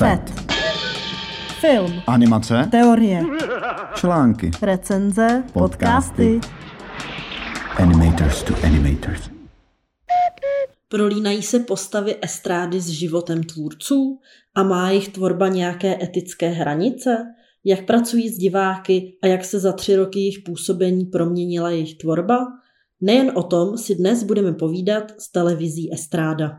FET. Film. Animace. Teorie. Články. Recenze. Podcasty. Animators to animators. Prolínají se postavy estrády s životem tvůrců a má jejich tvorba nějaké etické hranice? Jak pracují s diváky a jak se za 3 roky jejich působení proměnila jejich tvorba? Nejen o tom si dnes budeme povídat s televizí Estráda.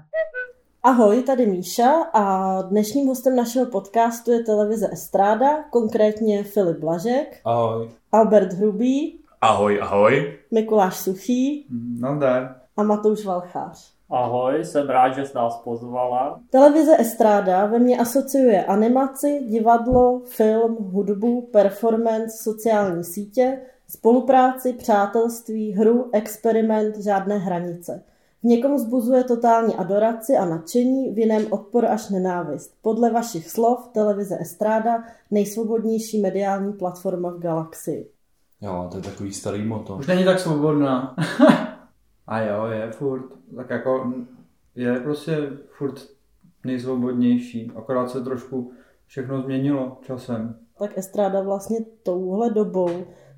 Ahoj, tady Míša a dnešním hostem našeho podcastu je televize Estráda, konkrétně Filip Blažek. Ahoj. Albert Hrubý. Ahoj, ahoj. Mikuláš Suchý. Nazdar. A Matouš Valchář. Ahoj, jsem rád, že jsi nás pozvala. Televize Estráda ve mně asociuje animaci, divadlo, film, hudbu, performance, sociální sítě, spolupráci, přátelství, hru, experiment, žádné hranice. V někom vzbuzuje totální adoraci a nadšení, v jiném odpor až nenávist. Podle vašich slov televize Estráda nejsvobodnější mediální platforma v galaxii. Jo, to je takový starý moto. Už není tak svobodná. A jo, je furt, tak jako je prostě furt nejsvobodnější, akorát se trošku všechno změnilo časem. Tak Estráda vlastně touhle dobou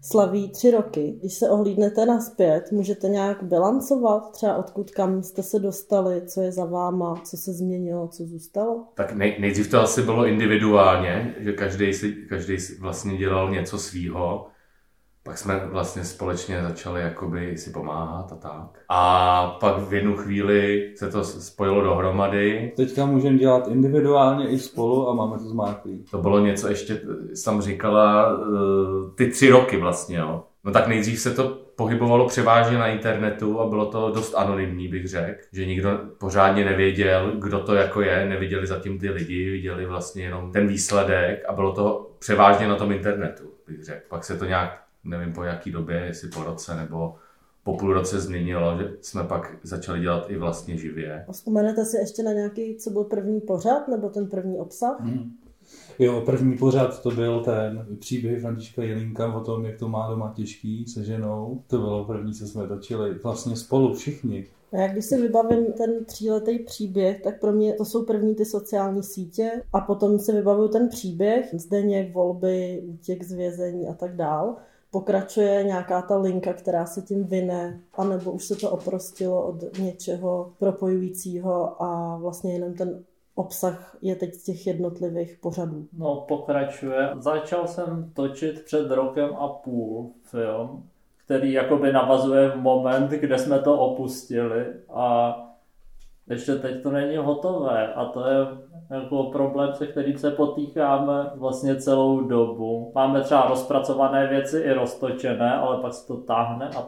slaví 3 roky. Když se ohlídnete nazpět, můžete nějak bilancovat třeba odkud kam jste se dostali, co je za váma, co se změnilo, co zůstalo? Tak nejdřív to asi bylo individuálně, že každý si vlastně dělal něco svýho. Pak jsme vlastně společně začali jakoby si pomáhat a tak. A pak v jednu chvíli se to spojilo dohromady. Teďka můžeme dělat individuálně i spolu a máme to zmáklý. To bylo něco ještě, jsem říkala, ty 3 roky vlastně, jo. No tak nejdřív se to pohybovalo převážně na internetu a bylo to dost anonymní, bych řekl. Že nikdo pořádně nevěděl, kdo to jako je, neviděli zatím ty lidi, viděli vlastně jenom ten výsledek a bylo to převážně na tom internetu, bych řekl. Pak se to nějak nevím po jaký době, jestli po roce nebo po půl roce změnilo, že jsme pak začali dělat i vlastně živě. Vzpomenete si ještě na nějaký, co byl první pořad nebo ten první obsah? Jo, první pořad to byl ten příběh Františka Jelínka o tom, jak to má doma těžký se ženou. To bylo první, co jsme točili vlastně spolu všichni. A jak když si vybavím ten 3letý příběh, tak pro mě to jsou první ty sociální sítě a potom si vybavuju ten příběh, Zdeněk, volby, útěk z vězení a tak dál. Pokračuje nějaká ta linka, která se tím vyne, anebo už se to oprostilo od něčeho propojujícího a vlastně jenom ten obsah je teď z těch jednotlivých pořadů. No, pokračuje. Začal jsem točit před 1,5 roku film, který jakoby navazuje v moment, kde jsme to opustili a ještě teď to není hotové a to je jako problém, se kterým se potýkáme vlastně celou dobu. Máme třeba rozpracované věci i roztočené, ale pak se to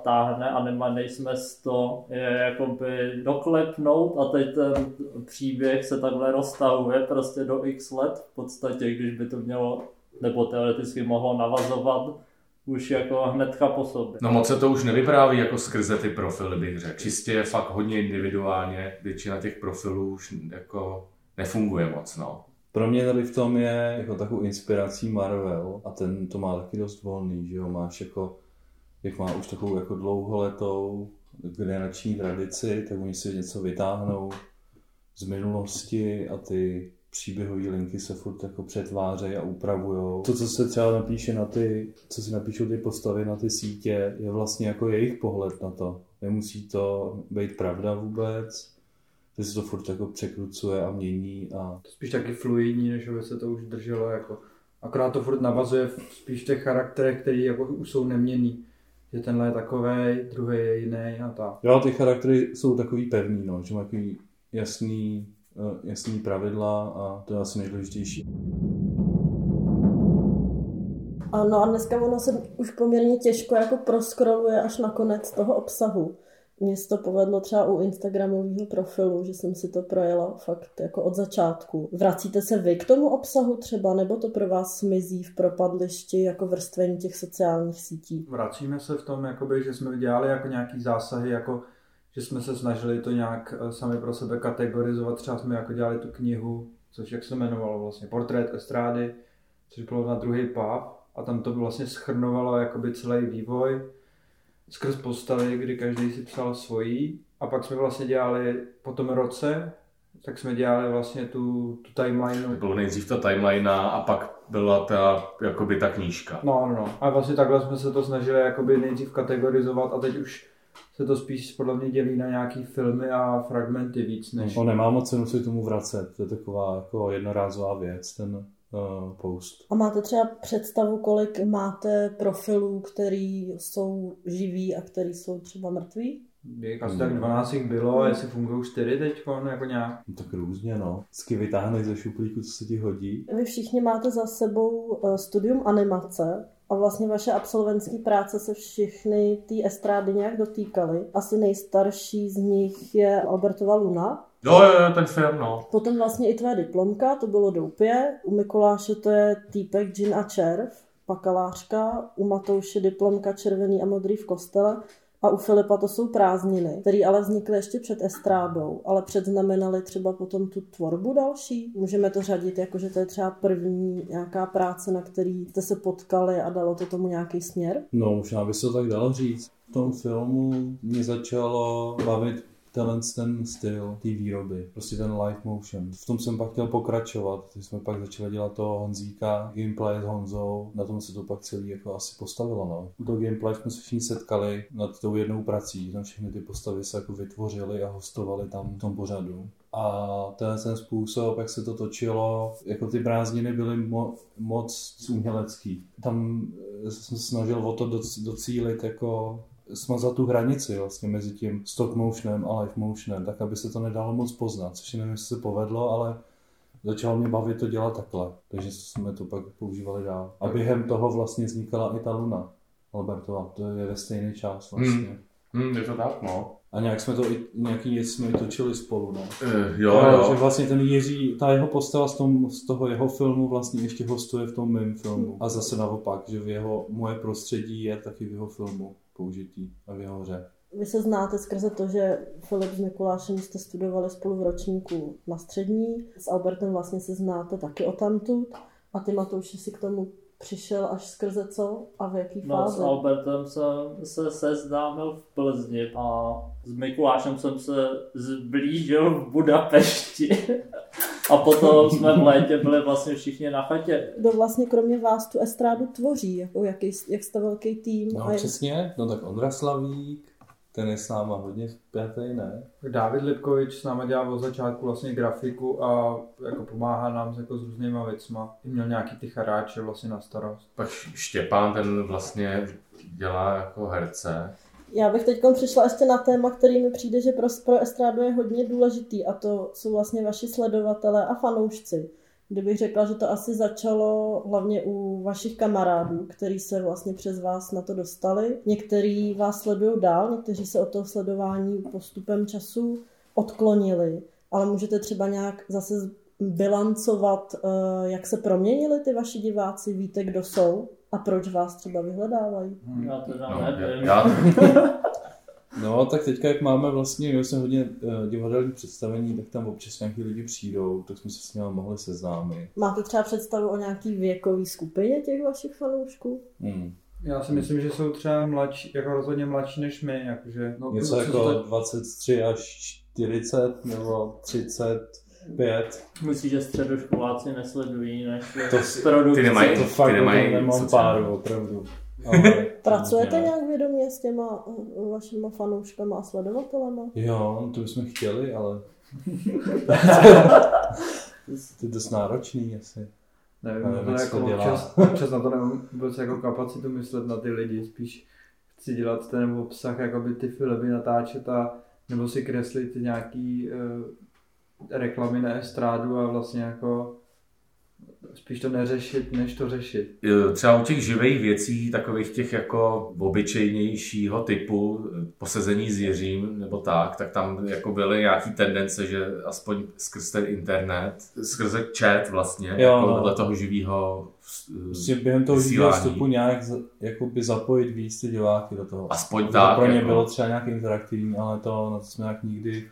táhne a nejsme z to jakoby doklepnout a teď ten příběh se takhle roztahuje prostě do x let v podstatě, když by to mělo nebo teoreticky mohlo navazovat už jako hnedka po sobě. No moc se to už nevypráví jako skrze ty profily, bych řekl. Čistě je fakt hodně individuálně, většina těch profilů už jako nefunguje moc, no. Pro mě tady v tom je jako takovou inspirací Marvel a ten to má taky dost volný, že jo, máš jako, jak má už takovou jako dlouholetou generační tradici, tak oni si něco vytáhnou z minulosti a ty příběhové linky se furt jako přetvářejí a upravujou. To, co se třeba napíše na ty, co si napíšou ty postavy na ty sítě, je vlastně jako jejich pohled na to. Nemusí to být pravda vůbec, že se to furt jako překrucuje a mění a... To spíš taky fluidní, než aby se to už drželo jako... Akorát to furt navazuje spíš těch charakterech, který jako už jsou neměnný. Že tenhle je takovej, druhý je jiný a tak. Jo, ty charaktery jsou takový pevný, no, že mají takový jasný pravidla a to je asi nejdůležitější. No a dneska ono se už poměrně těžko jako proskroluje až na konec toho obsahu. Mně se to povedlo třeba u instagramového profilu, že jsem si to projela fakt jako od začátku. Vracíte se vy k tomu obsahu třeba, nebo to pro vás smizí v propadlišti jako vrstvení těch sociálních sítí? Vracíme se v tom, jakoby, že jsme dělali jako nějaký zásahy, jako že jsme se snažili to nějak sami pro sebe kategorizovat. Třeba jsme jako dělali tu knihu, což jak se jmenovalo vlastně, Portrét estrády, což bylo na 2. páv a tam to vlastně shrnovalo jakoby celý vývoj skrz postavy, kdy každý si psal svojí a pak jsme vlastně dělali po tom roce tak jsme dělali vlastně tu timeline. Bylo nejdřív ta timeline a pak byla ta, jakoby ta knížka. No. A vlastně takhle jsme se to snažili jakoby nejdřív kategorizovat a teď už se to spíš podle mě dělí na nějaký filmy a fragmenty víc než... No, nemá moc cenu se tomu vracet, to je taková jako jednorázová věc, ten post. A máte třeba představu, kolik máte profilů, který jsou živí a který jsou třeba mrtví? Asi tak 12 jich bylo, jestli fungují 4 teďko, jako nějak. No tak různě, no. Vždycky vytáhnej ze šuplíku, co se ti hodí. Vy všichni máte za sebou studium animace a vlastně vaše absolventské práce se všichni té estrády nějak dotýkaly. Asi nejstarší z nich je Albertova Luna. Jo, ten film, no. Potom vlastně i tvé diplomka, to bylo Doupě. U Mikuláše to je Týpek, džin a červ, Bakalářka. U Matouše diplomka Červený a modrý v kostele. A u Filipa to jsou Prázdniny, které ale vznikly ještě před estrádou, ale předznamenaly třeba potom tu tvorbu další. Můžeme to řadit jako, že to je třeba první nějaká práce, na který jste se potkali a dalo to tomu nějaký směr? No, možná by se to tak dalo říct. V tom filmu mě začalo bavit ten styl té výroby, prostě ten live motion. V tom jsem pak chtěl pokračovat, když jsme pak začali dělat toho Honzíka, gameplay s Honzou, na tom se to pak celý jako asi postavilo, no. U toho gameplay jsme se všichni setkali nad tou jednou prací, tam všechny ty postavy se jako vytvořily a hostovaly tam v tom pořadu. A ten způsob, jak se to točilo, jako ty Prázdniny byly moc umělecký. Tam jsem se snažil o to docílit jako smazat tu hranici vlastně mezi tím stop motionem a live motionem, tak aby se to nedalo moc poznat, což nevím, jestli se povedlo, ale začalo mě bavit to dělat takhle, takže jsme to pak používali dál. A během toho vlastně vznikala i ta Luna Albertova, to je ve stejný čas vlastně. Je to tak, no. A nějak jsme to i nějaký věc jsme točili spolu, no. Jo. Že vlastně ten Jiří, ta jeho postava z toho jeho filmu vlastně ještě hostuje v tom mém filmu. A zase naopak, že v jeho moje prostředí je taky v jeho filmu použití a v jeho hře. Vy se znáte skrze to, že Filip s Mikulášem jste studovali spolu v ročníku na střední, s Albertem vlastně se znáte taky odtamtud a ty, Matouši, si k tomu přišel až skrze co a v jaký fázi? No, s Albertem jsem se seznámil v Plzni a s Mikulášem jsem se zblížil v Budapešti. A potom jsme v létě byli vlastně všichni na chatě. Kdo vlastně kromě vás tu estrádu tvoří? Jak jste velký tým? No přesně, no tak Ondraslavík, ten je s náma hodně zpětej, ne? David Lipkovič s náma dělal od začátku vlastně grafiku a jako pomáhá nám jako s různýma věcma. Měl nějaký ty charáče vlastně na starost. Pak Štěpán, ten vlastně dělá jako herce. Já bych teď přišla ještě na téma, který mi přijde, že pro estrádu je hodně důležitý a to jsou vlastně vaši sledovatelé a fanoušci. Kdybych řekla, že to asi začalo hlavně u vašich kamarádů, kteří se vlastně přes vás na to dostali. Někteří vás sledují dál, někteří se od toho sledování postupem času odklonili, ale můžete třeba nějak zase bilancovat, jak se proměnili ty vaši diváci, víte, kdo jsou? A proč vás třeba vyhledávají? Já to nevím. No, tak teďka, jak máme vlastně, měl jsem hodně divadelní představení, tak tam občas nějaký lidi přijdou, tak jsme se s nimi mohli seznámit. Máte třeba představu o nějaký věkový skupině těch vašich fanoušků? Já si myslím, že jsou třeba mladší, jako rozhodně mladší než my, jakože... No, něco jako 23 až 40 nebo 30... 5. Myslíš, že středoškoláci nesledují naše produkce? Ty nemají, nemám páru, opravdu. Pracujete nějak vědomě s těma vašima fanouškama a sledovatelema? Jo, to bychom chtěli, ale... to je dost náročný asi. Nevím, jako občas na to nemám vůbec jako kapacitu myslet na ty lidi, spíš chci dělat ten obsah, jakoby ty filmy natáčet a nebo si kreslit nějaký... reklamy na estrádu a vlastně jako spíš to neřešit, než to řešit. Třeba u těch živých věcí, takových těch jako obyčejnějšího typu, posezení s Jiřím nebo tak tam jako byly nějaký tendence, že aspoň skrz ten internet, skrze chat vlastně, podle toho živýho vysílání. Během toho živého vstupu nějak zapojit víc ty diváky do toho. Aspoň tak. Pro ně bylo třeba nějak interaktivní, ale to na to jsme nějak nikdy...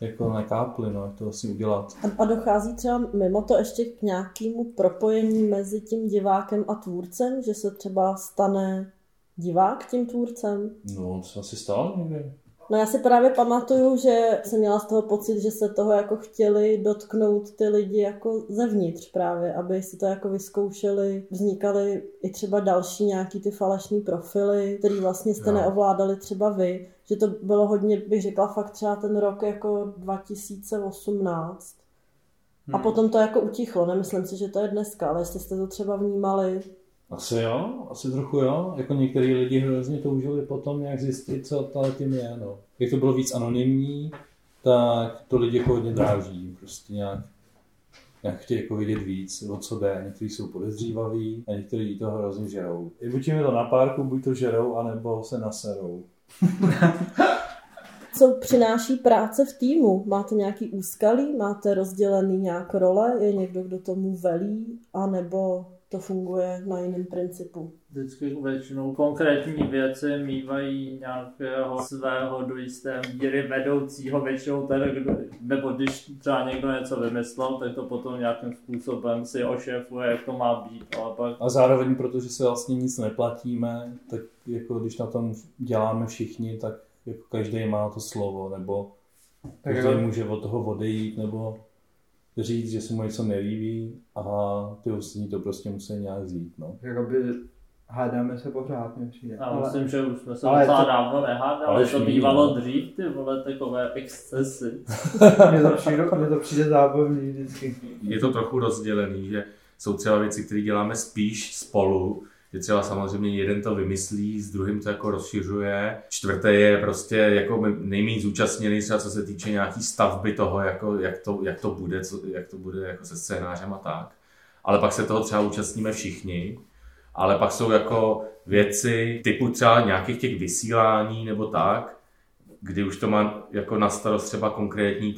jako nakápli, no, to asi udělat. A dochází třeba mimo to ještě k nějakému propojení mezi tím divákem a tvůrcem, že se třeba stane divák tím tvůrcem? No, to se asi stalo někdy. No já si právě pamatuju, že jsem měla z toho pocit, že se toho jako chtěli dotknout ty lidi jako zevnitř právě, aby si to jako vyzkoušeli, vznikaly i třeba další nějaký ty falešní profily, který vlastně jste neovládali třeba vy, že to bylo hodně, bych řekla fakt třeba ten rok jako 2018 a potom to jako utichlo, nemyslím si, že to je dneska, ale jestli jste to třeba vnímali. Asi trochu jo. Jako některý lidi hrozně toužili potom nějak zjistit, co tady tím je, no. Jak to bylo víc anonymní, tak to lidi jako hodně dráží, prostě nějak chtějí jako vidět víc, o co jde. Někteří jsou podezřívaví a někteří to hrozně žerou. I buď jim to na párku, buď to žerou, anebo se naserou. Co přináší práce v týmu? Máte nějaký úskalí? Máte rozdělený nějak role? Je někdo, kdo tomu velí? A nebo to funguje na jiném principu? Vždycky většinou konkrétní věci mývají nějakého svého do jisté míry vedoucího, většinou ten, kdo, nebo když třeba někdo něco vymyslel, tak to potom nějakým způsobem si ošefuje, jak to má být. Ale pak... A zároveň, protože se vlastně nic neplatíme, tak jako když na tom děláme všichni, tak jako každý má to slovo, nebo každý může od toho odejít, nebo říct, že se mu něco nelíbí a ty ostatní to prostě musí nějak vzít, no. Jakoby hádáme se pořád, mě přijde. Já myslím, že už jsme se docela dávno nehádali, to bývalo dřív, ty vole, takové excesy. Mně to přijde zábavný vždycky. Je to trochu rozdělený, že jsou třeba věci, které děláme spíš spolu, že třeba samozřejmě jeden to vymyslí, s druhým to jako rozšiřuje. Čtvrté je prostě jako nejméně zúčastněný, třeba co se týče nějaký stavby toho, jako jak to bude jako se scénářem a tak. Ale pak se toho třeba účastníme všichni. Ale pak jsou jako věci typu třeba nějakých těch vysílání nebo tak, kdy už to má jako na starost třeba konkrétní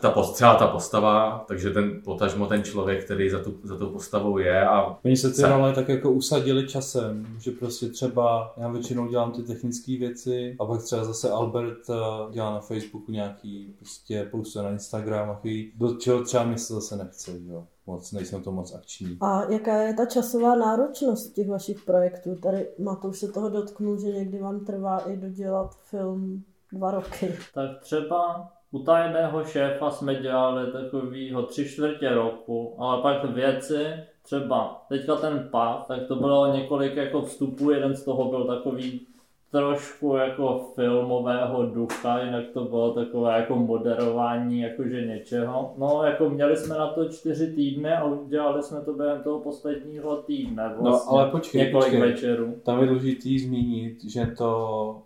ta postava, takže potažmo ten člověk, který za tu postavou je. A oni se ty role tak jako usadili časem, že prostě třeba já většinou dělám ty technické věci a pak třeba zase Albert dělá na Facebooku nějaký prostě postuje na Instagram a do čeho třeba mě se zase nechce, jo. Nejsem to moc akční. A jaká je ta časová náročnost těch vašich projektů? Tady Matouš se toho dotknul, že někdy vám trvá i dodělat film 2 roky. Tak třeba u tajného šéfa jsme dělali takovýho 3/4 roku, ale pak věci, třeba teďka ten pád, tak to bylo několik jako vstupů, jeden z toho byl takový trošku jako filmového ducha, jinak to bylo takové jako moderování jakože něčeho. No jako měli jsme na to 4 týdny a udělali jsme to během toho posledního týdne vlastně. No ale počkej, večerů. Tam je důležitý zmínit, že to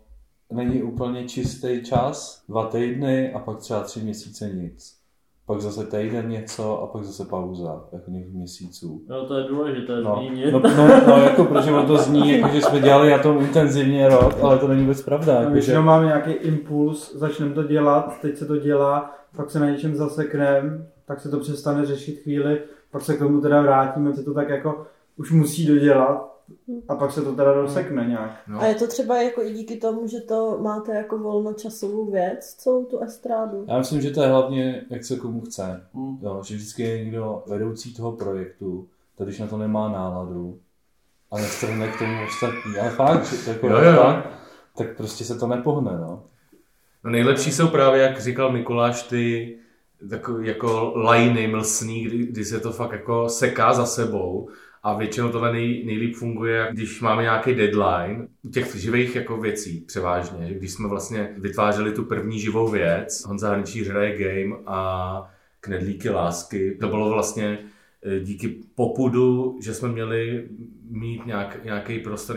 není úplně čistý čas, 2 týdny a pak třeba 3 měsíce nic. Pak zase týden něco a pak zase pauza, jako několik měsíců. No to je důležité zmínit. No, jako protože to zní, jako, že jsme dělali na tom intenzivně rok, ale to není vůbec pravda. No, většinou máme nějaký impuls, začneme to dělat, teď se to dělá, pak se na něčem zasekneme, tak se to přestane řešit chvíli, pak se k tomu teda vrátíme, se to tak jako už musí dodělat. A pak se to teda dosekne nějak. No. A je to třeba jako i díky tomu, že to máte jako volnočasovou věc, celou tu estrádu? Já myslím, že to je hlavně, jak se komu chce. Jo, že vždycky je někdo vedoucí toho projektu, tady když na to nemá náladu a nestrhne k tomu ostatní. Ale fakt, tak prostě se to nepohne. No nejlepší jsou právě, jak říkal Mikuláš, ty takový jako lajny mlsný, kdy se to fakt jako seká za sebou. A většinou tohle nejlíp funguje, když máme nějaký deadline u těch živých jako věcí převážně. Když jsme vlastně vytvářeli tu první živou věc, Honza Hrnčíř hraje game a Knedlíky lásky. To bylo vlastně díky popudu, že jsme měli mít nějaký prostor,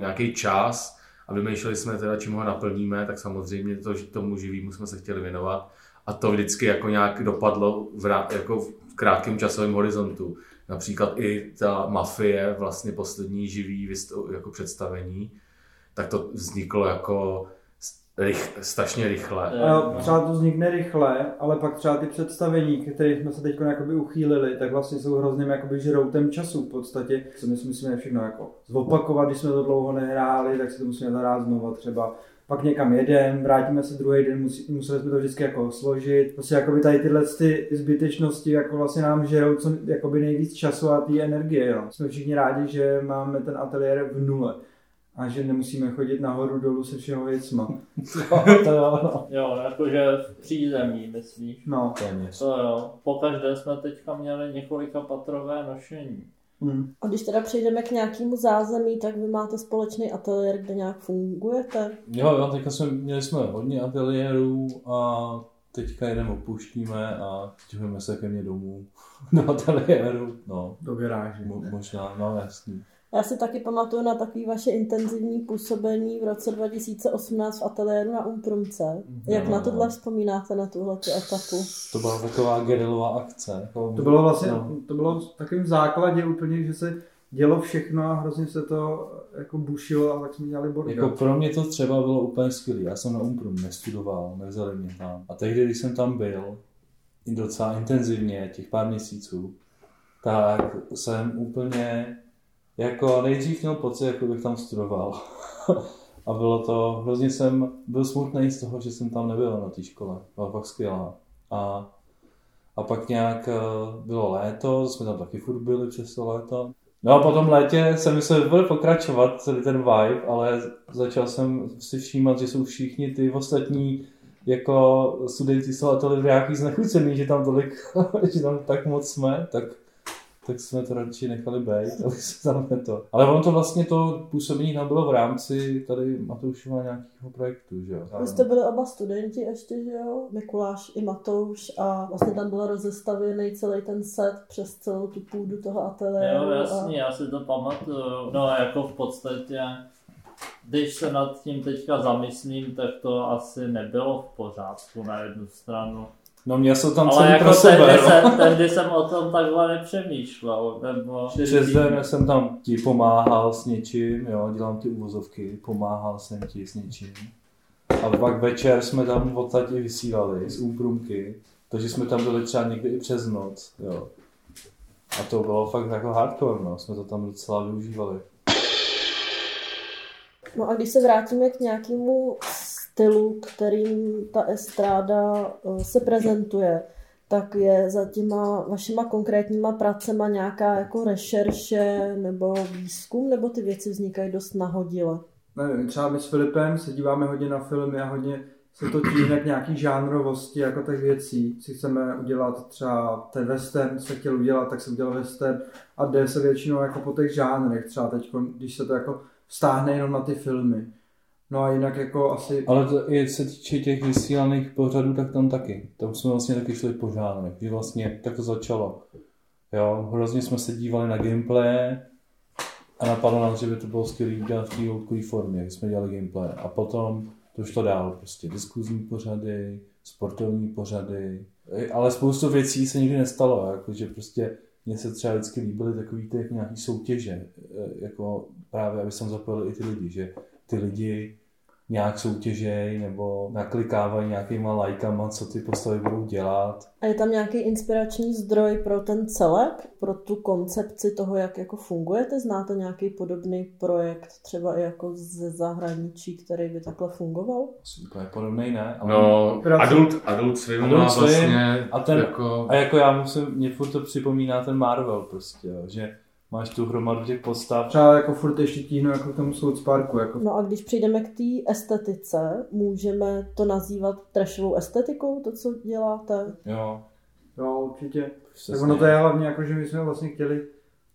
nějaký čas a vymýšleli jsme teda, čím ho naplníme, tak samozřejmě tomu živému jsme se chtěli věnovat. A to vždycky jako nějak dopadlo v krátkém časovém horizontu. Například i ta Mafie, vlastně poslední živý jako představení, tak to vzniklo jako strašně rychle. Třeba to vznikne rychle, ale pak třeba ty představení, které jsme se teď uchýlili, tak vlastně jsou hrozným žroutem času v podstatě. Co my si musíme všechno jako zopakovat, když jsme to dlouho nehráli, tak si to musíme zahrát znova třeba. Pak někam jedem, vrátíme se druhý den, museli jsme to vždycky jako složit. Prostě jakoby tady tyhle ty zbytečnosti jako vlastně nám žerou co nejvíc času a té energie. Jo. Jsme všichni rádi, že máme ten ateliér v nule. a že nemusíme chodit nahoru dolů se všeho věcma. Jo, jakože v přízemí, myslíš? No. To jo, pokaždé jsme teďka měli několikapatrové nošení. Hmm. A když teda přejdeme k nějakému zázemí, tak vy máte společný ateliér, kde nějak fungujete? Jo, teďka měli jsme hodně ateliérů a teďka jeden opouštíme a těhujeme se ke mně domů do ateliéru. No. Do garáže. Možná, no jasný. Já si taky pamatuju na takové vaše intenzivní působení v roce 2018 v ateliéru na Umprumce. Jak na tohle vzpomínáte, na tuhletu etapu? To byla taková gerilová akce. To bylo vlastně, to bylo v takovém základě úplně, že se dělo všechno a hrozně se to jako bušilo a tak jsme dělali bordel. Jako pro mě to třeba bylo úplně skvělé. Já jsem na Umprum nestudoval, nevzali mě tam. A tehdy, když jsem tam byl, docela intenzivně, těch pár měsíců, tak jsem úplně... Jako nejdřív měl pocit, jako bych tam studoval. A bylo to, hrozně jsem byl smutný z toho, že jsem tam nebyl na té škole. Byla fakt skvělá. A pak nějak bylo léto, jsme tam taky furt byli přes to léto. No a potom v létě jsem myslel pokračovat celý ten vibe, ale začal jsem si všímat, že jsou všichni ty ostatní jako studenti ateliéru znechucený, že tam tolik, že tam tak moc jsme, tak jsme to radši nechali být, aby se tam to. Ale ono to vlastně to působení tam bylo v rámci tady Matoušova nějakého projektu, že jo? Vy jste byli oba studenti ještě, že jo? Mikuláš i Matouš a vlastně tam byl rozestavěný celý ten set přes celou tu půdu toho ateliéru. Jo, jasně, já si to pamatuju. No jako v podstatě, když se nad tím teďka zamyslím, tak to asi nebylo v pořádku na jednu stranu. No měl jsem tam celý jako pro sebe. Tehdy jsem o tom takhle nepřemýšlel. Přes den jsem tam ti pomáhal s něčím, jo, dělám ty uvozovky, pomáhal jsem ti s něčím. A pak večer jsme tam odtad i vysílali z Úprumky, takže jsme tam byli třeba někdy i přes noc. Jo. A to bylo fakt jako hardcore, no. Jsme to tam docela využívali. No a když se vrátíme k nějakému stylu, kterým ta estráda se prezentuje, tak je za těma vašima konkrétníma pracema nějaká jako rešerše nebo výzkum, nebo ty věci vznikají dost nahodile? Nevím, třeba my s Filipem se díváme hodně na filmy a hodně se to tíhne k nějaký žánrovosti jako těch věcí. Si chceme udělat třeba ten western, se chtěl udělat, tak se udělal western a jde se většinou jako po těch žánrech, třeba teď, když se to jako stáhne jenom na ty filmy. No a jinak jako asi... Ale to i se týče těch vysílaných pořadů, tak tam taky. Tam jsme vlastně taky šli po žánrech, kdy vlastně tak to začalo. Jo, hrozně jsme se dívali na gameplay a napadlo nám, že by to bylo skvělý udělat v té oldkové formě, jak jsme dělali gameplay. A potom to šlo dál, prostě diskuzní pořady, sportovní pořady, ale spoustu věcí se nikdy nestalo, jakože prostě mně se třeba vždycky líbily takový ty nějaký soutěže, jako právě, aby jsem zapojil i ty lidi, že ty lidi nějak soutěžejí nebo naklikávají nějakýma lajkama, co ty postavy budou dělat. A je tam nějaký inspirační zdroj pro ten celek, pro tu koncepci toho, jak jako fungujete? Znáte nějaký podobný projekt, třeba i jako ze zahraničí, který by takhle fungoval? Úplně podobnej ne. Ale... No, Adult Swim má vlastně jako... A jako mě furt to připomíná ten Marvel prostě, jo, že... Máš tu hromadu těch postav. Třeba jako furt ještě tíhnu jako k tomu South Parku. Jako. No a když přijdeme k té estetice, můžeme to nazývat trashovou estetikou, to, co děláte? Jo, určitě. Tak ono to je hlavně jako, že my jsme vlastně chtěli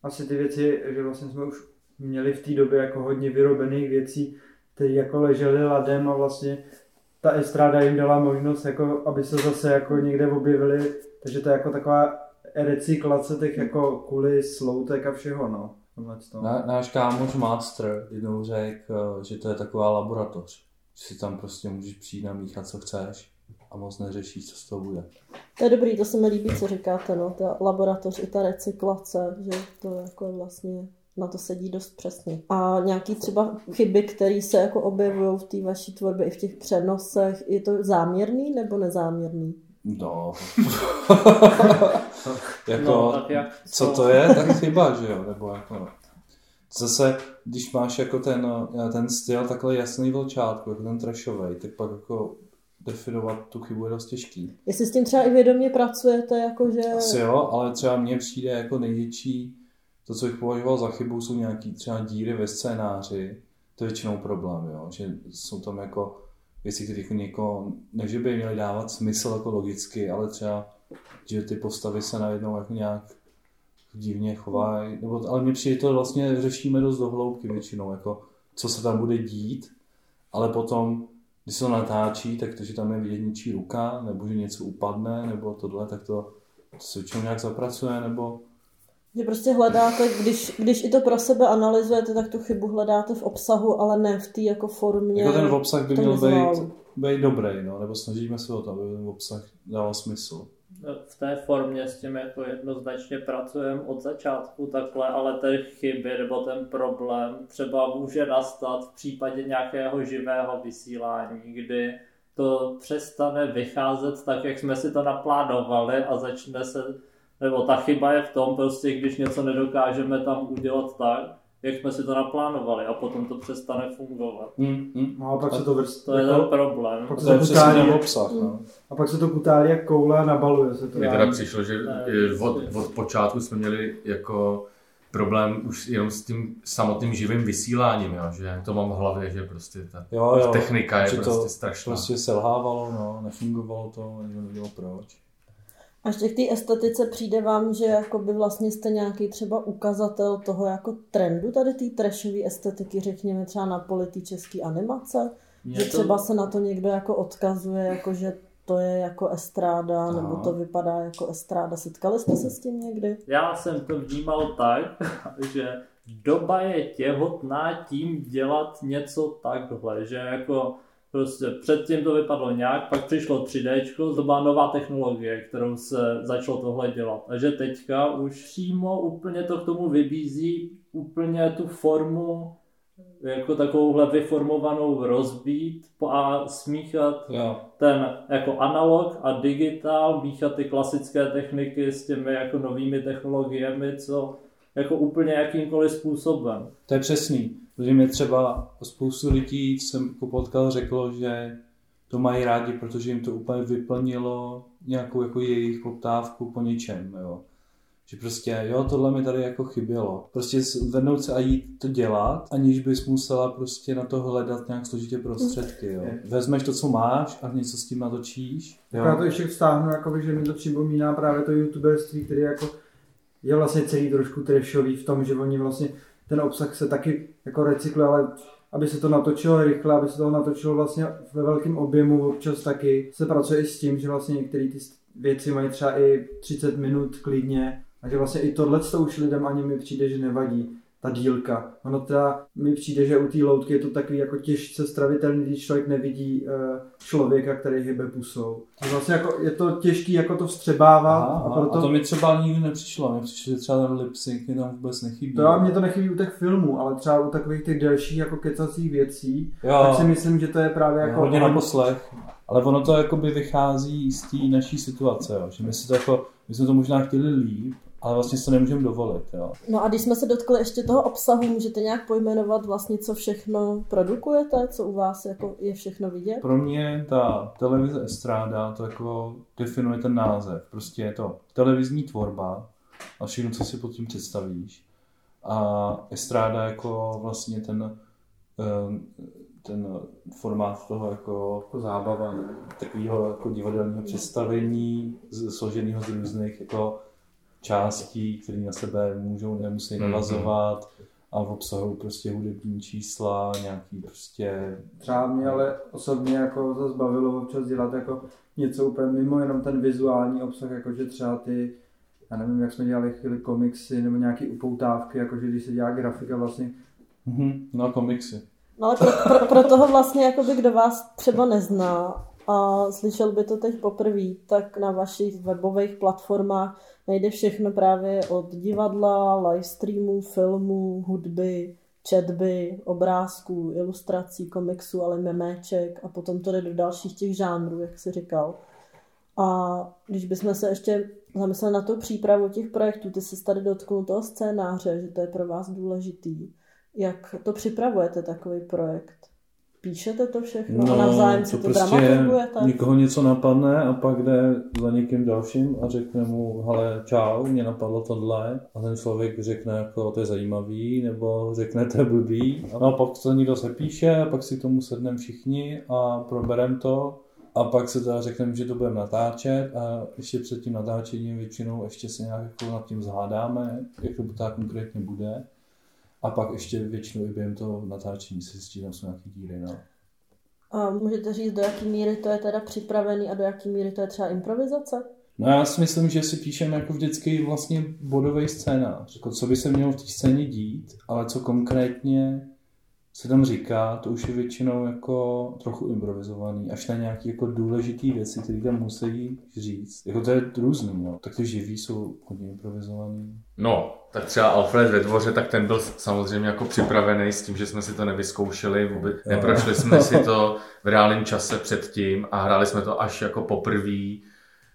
asi ty věci, že vlastně jsme už měli v té době jako hodně vyrobených věcí, které jako ležely ladem a vlastně ta estráda jim dala možnost, jako, aby se zase jako někde objevili. Takže to je jako taková recyklace těch jako kulis, sloutek a všeho, no. Náš kámoš Master jednou řekl, že to je taková laboratoř. Že si tam prostě můžeš přijít namíchat, co chceš a moc neřešíš, co z toho bude. To je dobrý, to se mi líbí, co říkáte, no. Ta laboratoř i ta recyklace, že to jako vlastně na to sedí dost přesně. A nějaký třeba chyby, které se jako objevují v té vaší tvorbě i v těch přenosech, je to záměrný nebo nezáměrný? No, jako, no jak, co to je, tak chyba, že jo, nebo jako no. Zase, když máš jako ten styl takhle jasný v začátku, jako ten trashovej, tak pak jako definovat tu chybu je dost těžký. Jestli s tím třeba i vědomě pracujete, jakože... Asi jo, ale třeba mně přijde jako největší, to, co bych považoval za chybu, jsou nějaký třeba díry ve scénáři. to je většinou problém, jo? Že jsou tam jako věci, které jako někoho, ne že by měly dávat smysl jako logicky, ale třeba, že ty postavy se najednou jako nějak divně chovají, nebo, ale mně přijde, to vlastně řešíme dost do hloubky většinou, jako co se tam bude dít, ale potom, když se to natáčí, tak to, že tam je vidět něčí ruka, nebo že něco upadne, nebo tohle, tak to se většinou nějak zapracuje, nebo... Že prostě hledáte, když i to pro sebe analyzujete, tak tu chybu hledáte v obsahu, ale ne v té jako formě. Jako ten obsah by měl být dobrý, no, nebo snažíme se o to, aby ten obsah dával smysl. V té formě s tím jako jednoznačně pracujeme od začátku takhle, ale ty chyby nebo ten problém třeba může nastat v případě nějakého živého vysílání, kdy to přestane vycházet tak, jak jsme si to naplánovali a začne se, nebo ta chyba je v tom prostě, když něco nedokážeme tam udělat tak, jak jsme si to naplánovali a potom to přestane fungovat. No, a pak se to je ten problém. Pak se to kutálí obsah. No. A pak se to kutálí jak koule a nabaluje se to. Mně teda přišlo, že od počátku jsme měli jako problém už jenom s tím samotným živým vysíláním, jo? Že to mám v hlavě, že prostě ta technika je prostě strašná. Prostě selhávalo, no, nefungovalo to, nevědělo proč. A ještě k té estetice přijde vám, že jakoby vlastně jste nějaký třeba ukazatel toho jako trendu tady té trashové estetiky, řekněme třeba na poli té české animace, že třeba se na to někdo jako odkazuje, jako že to je jako estráda, nebo to vypadá jako estráda. Setkali jste se s tím někdy? Já jsem to vnímal tak, že doba je těhotná tím dělat něco takhle, že jako... Prostě předtím to vypadlo nějak, pak přišlo 3Dčko, to byla nová technologie, kterou se začalo tohle dělat. A že teďka už přímo úplně to k tomu vybízí, úplně tu formu, jako takovouhle vyformovanou rozbít a smíchat ten jako analog a digitál, míchat ty klasické techniky s těmi jako novými technologiemi, co jako úplně jakýmkoliv způsobem. To je přesný. Protože mě třeba spoustu lidí, co jsem potkal, řeklo, že to mají rádi, protože jim to úplně vyplnilo nějakou jako jejich poptávku po něčem. Jo. Že prostě, jo, tohle mi tady jako chybělo. Prostě zvednout se a jít to dělat, aniž bys musela prostě na to hledat nějak složitě prostředky. Jo. Vezmeš to, co máš a něco s tím natočíš. Jo. Já to ještě vztáhnu, jakoby, že mi to připomíná právě to youtuberství, který jako je vlastně celý trošku trashový v tom, že oni vlastně ten obsah se taky jako recykluje, ale aby se to natočilo rychle, aby se to natočilo vlastně ve velkém objemu, občas taky se pracuje i s tím, že vlastně některé ty věci mají třeba i 30 minut klidně, a že vlastně i tohle to už lidem ani mi přijde, že nevadí, ta dílka. Ono teda mi přijde, že u té loutky je to takový jako těžce stravitelný, když člověk nevidí člověka, který hýbe pusou. Vlastně jako je to těžký jako to vstřebávat. A proto... a to mi třeba nikdy nepřišlo. Mně přišlo, že třeba ten lip-sync mi tam vůbec nechybí. To já, mě to nechybí u těch filmů, ale třeba u takových těch delších jako kecacích věcí, tak si myslím, že to je právě jako... Hodně na poslech. Ale ono to jakoby vychází z té naší situace, jo. Že my jsme to možná chtěli líp, ale vlastně se nemůžeme dovolit. Jo. No a když jsme se dotkli ještě toho obsahu, můžete nějak pojmenovat vlastně, co všechno produkujete, co u vás jako je všechno vidět? Pro mě ta televize Estráda to jako definuje ten název. Prostě je to televizní tvorba a všechno, co si pod tím představíš. A Estráda jako vlastně ten formát toho jako zábava, takového jako divadelního představení, složeného z různých jako částí, které na sebe můžou nemusí navazovat, a v obsahu prostě hudební čísla, nějaký prostě... Třeba mě ale osobně jako zase bavilo občas dělat jako něco úplně mimo jenom ten vizuální obsah, jakože třeba ty, já nevím, jak jsme dělali chvíli komiksy nebo nějaký upoutávky, jakože když se dělá grafika vlastně... No komiksy. No ale pro toho vlastně, jakoby kdo vás třeba nezná a slyšel by to teď poprvé, tak na vašich webových platformách najde všechno právě od divadla, livestreamů, filmů, hudby, četby, obrázků, ilustrací, komiksů, ale meméček a potom to jde do dalších těch žánrů, jak jsi říkal. A když bychom se ještě zamysleli na tu přípravu těch projektů, ty jsi tady dotknul toho scénáře, že to je pro vás důležitý. Jak to připravujete, takový projekt? píšete to všechno a navzájem si to dramaturgujete? Nikoho něco napadne a pak jde za někým dalším a řekne mu, hele, čau, mě napadlo tohle. A ten člověk řekne, jako, to je zajímavý, nebo řekne, to je blbý. A pak to někdo se píše a pak si tomu sedneme všichni a probereme to. A pak se teda řekneme, že to budeme natáčet a ještě před tím natáčením většinou ještě se nějak jako nad tím zhádáme, jak to tak konkrétně bude. A pak ještě většinou i během toho natáčení se zjistí, tam jsou nějaké díry. No. A můžete říct, do jaké míry to je teda připravený a do jaké míry to je třeba improvizace? No já si myslím, že si píšeme jako vždycky vlastně bodový scénář. Jako co by se mělo v té scéně dít, ale co konkrétně se tam říká, to už je většinou jako trochu improvizovaný, až na nějaké jako důležité věci, které tam musí říct. Jako to je různý, no. Tak ty živý jsou hodně improvizovaný. No, tak třeba Alfred ve dvoře, tak ten byl samozřejmě jako připravený s tím, že jsme si to nevyzkoušeli, vůbec neprošli jsme si to v reálném čase předtím a hráli jsme to až jako poprvé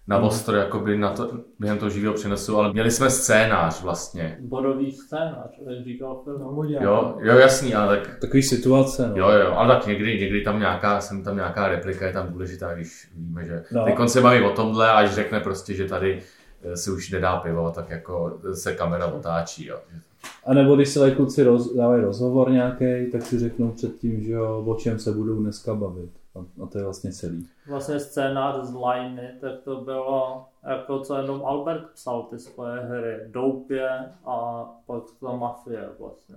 na ostro, jakoby na to, během toho živého přenosu, ale měli jsme scénář vlastně. Bodový scénář, jak říkal film. Jo, jasný, ale tak... Takový situace, no. Jo, ale tak někdy tam nějaká, jsem tam nějaká replika, je tam důležitá, když víme, že... No. Teď konce baví o tomhle a až řekne prostě, že tady se už nedá pivo, tak jako se kamera otáčí, jo. A nebo když se tady kluci dávají rozhovor nějaký, tak si řeknou předtím, že jo, o čem se budou dneska bavit. A to je vlastně celý. Vlastně scénář z Liny, tak to bylo jako co jenom Albert psal ty svoje hry. Doupě a pak ta mafie vlastně.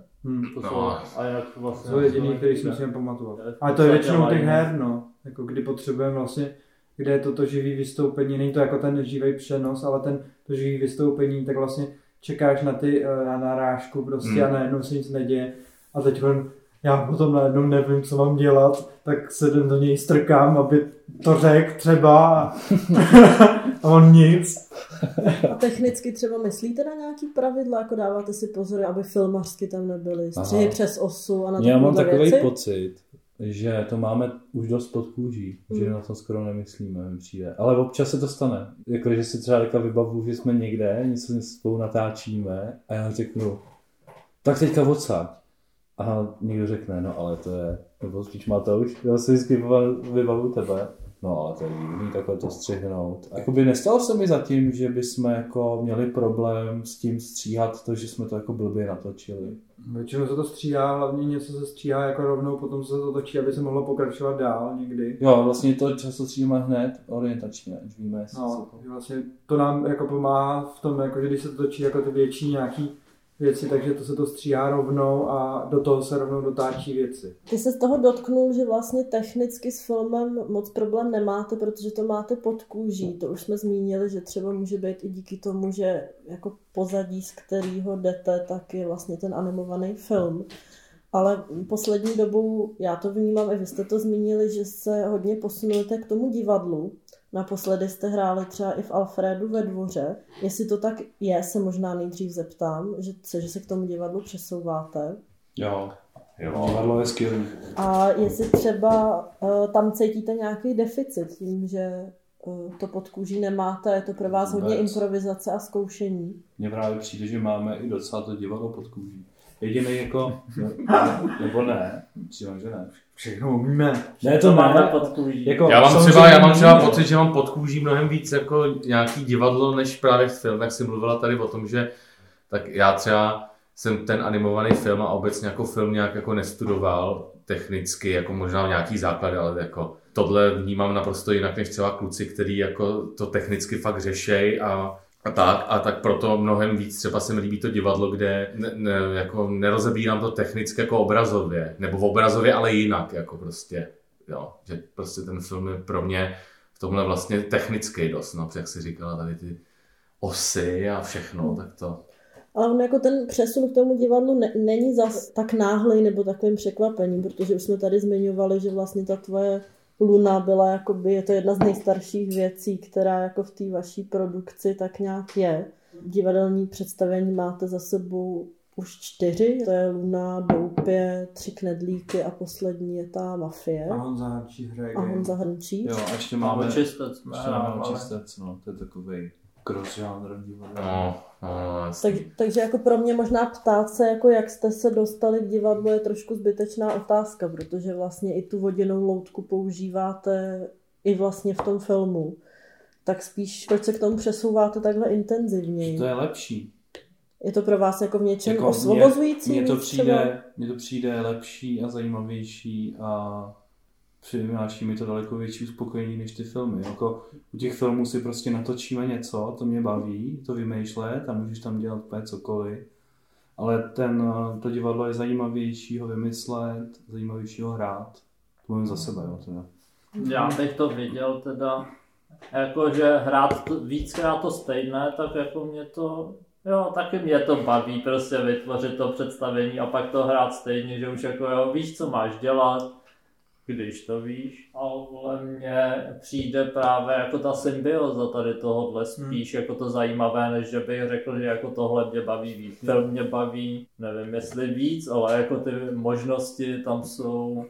A jak vlastně... To je jediný, který si musím pamatovat. A to je většinou těch her, no. Jako kdy potřebujeme vlastně, kde je toto živý vystoupení. Není to jako ten živý přenos, ale to živý vystoupení, tak vlastně čekáš na ty na narážku prostě a najednou se nic neděje. A teď já potom najednou nevím, co mám dělat, tak se do něj strkám, aby to řekl třeba a on nic. A technicky třeba myslíte na nějaký pravidla, jako dáváte si pozor, aby filmařsky tam nebyly, střihy přes osu a na takovéhle věci? Já mám takový pocit, že to máme už dost pod kůží, že na to skoro nemyslíme, mi přijde. Ale občas se to stane, jakože si třeba takhle vybavu, že jsme někde, něco spolu natáčíme a já řeknu, tak teďka odsáď. A někdo řekne, no ale to je, nebo spíš Matouš, já si vždycky vybavu tebe, no ale to je divný takhle to střihnout. Jakoby nestalo se mi zatím, že bychom jako měli problém s tím stříhat to, že jsme to jako blbě natočili. Většinou se to stříhá, hlavně něco se stříhá jako rovnou, potom se to točí, aby se mohlo pokračovat dál někdy. Jo, vlastně to často stříháme hned orientačně, až víme, jestli vlastně to nám jako pomáhá v tom, jako, že když se to točí jako ty větší nějaký věci, takže to se to stříhá rovnou a do toho se rovnou dotáčí věci. Ty se z toho dotknul, že vlastně technicky s filmem moc problém nemáte, protože to máte pod kůží. To už jsme zmínili, že třeba může být i díky tomu, že jako pozadí, z kterého jdete, tak je vlastně ten animovaný film. Ale poslední dobou, já to vnímám, i vy jste to zmínili, že se hodně posunujete k tomu divadlu. Naposledy jste hráli třeba i v Alfredu ve dvoře. Jestli to tak je, se možná nejdřív zeptám, že se k tomu divadlu přesouváte. Jo, divadlo je skvělý. A jestli třeba tam cítíte nějaký deficit tím, že to pod kůží nemáte, je to pro vás hodně improvizace a zkoušení. Mně právě přijde, že máme i docela to divadlo pod kůží. Jediný jako, nebo ne, přijím, že ne. Všechno umíme. Ne, to máme pod kůží. Jako, já mám třeba pocit, že mám pod kůží mnohem víc jako nějaký divadlo, než právě v filmech. Si mluvila tady o tom, že tak já třeba jsem ten animovaný film a obecně jako film nějak jako nestudoval technicky, jako možná nějaký základ, ale jako tohle vnímám naprosto jinak, než třeba kluci, který jako to technicky fakt řešej a tak proto mnohem víc třeba se mi líbí to divadlo, kde jako nerozebírám to technicky jako obrazově, nebo v obrazově, ale jinak, jako prostě, jo, že prostě ten film je pro mě v tomhle vlastně technický dost, no, jak jsi říkala, tady ty osy a všechno, tak to. Ale on jako ten přesun k tomu divadlu není zas tak náhlej nebo takovým překvapením, protože už jsme tady zmiňovali, že vlastně ta tvoje Luna byla jakoby, je to jedna z nejstarších věcí, která jako v té vaší produkci tak nějak je. Divadelní představení máte za sebou už 4. To je Luna, Doupě, 3 knedlíky a poslední je ta mafie. A Honza Hrnčíř hraje. Jo, a ještě máme Čistec. To je takovej cross-genre divadlo. No, takže jako pro mě možná ptát se, jako jak jste se dostali k divadlu, je trošku zbytečná otázka, protože vlastně i tu voděnou loutku používáte i vlastně v tom filmu. Tak spíš, proč se k tomu přesouváte takhle intenzivněji? To je lepší. Je to pro vás jako v něčem jako osvobozující? Mně to přijde lepší a zajímavější a přináší mi to daleko větší uspokojení než ty filmy. Jako u těch filmů si prostě natočíme něco, to mě baví, to vymýšlet a můžeš tam dělat úplně cokoliv. Ale to divadlo je zajímavější ho vymyslet, zajímavější ho hrát. To mluvím za sebe, jo, teda. Já bych to viděl teda, jakože hrát víckrát to stejné, tak jako mě to... Jo, taky mě to baví prostě vytvořit to představení a pak to hrát stejně, že už jako jo, víš, co máš dělat, když to víš, ale mně přijde právě jako ta symbioza tady tohohle spíš jako to zajímavé, než že bych řekl, že jako tohle mě baví víc. Film mě baví, nevím jestli víc, ale jako ty možnosti tam jsou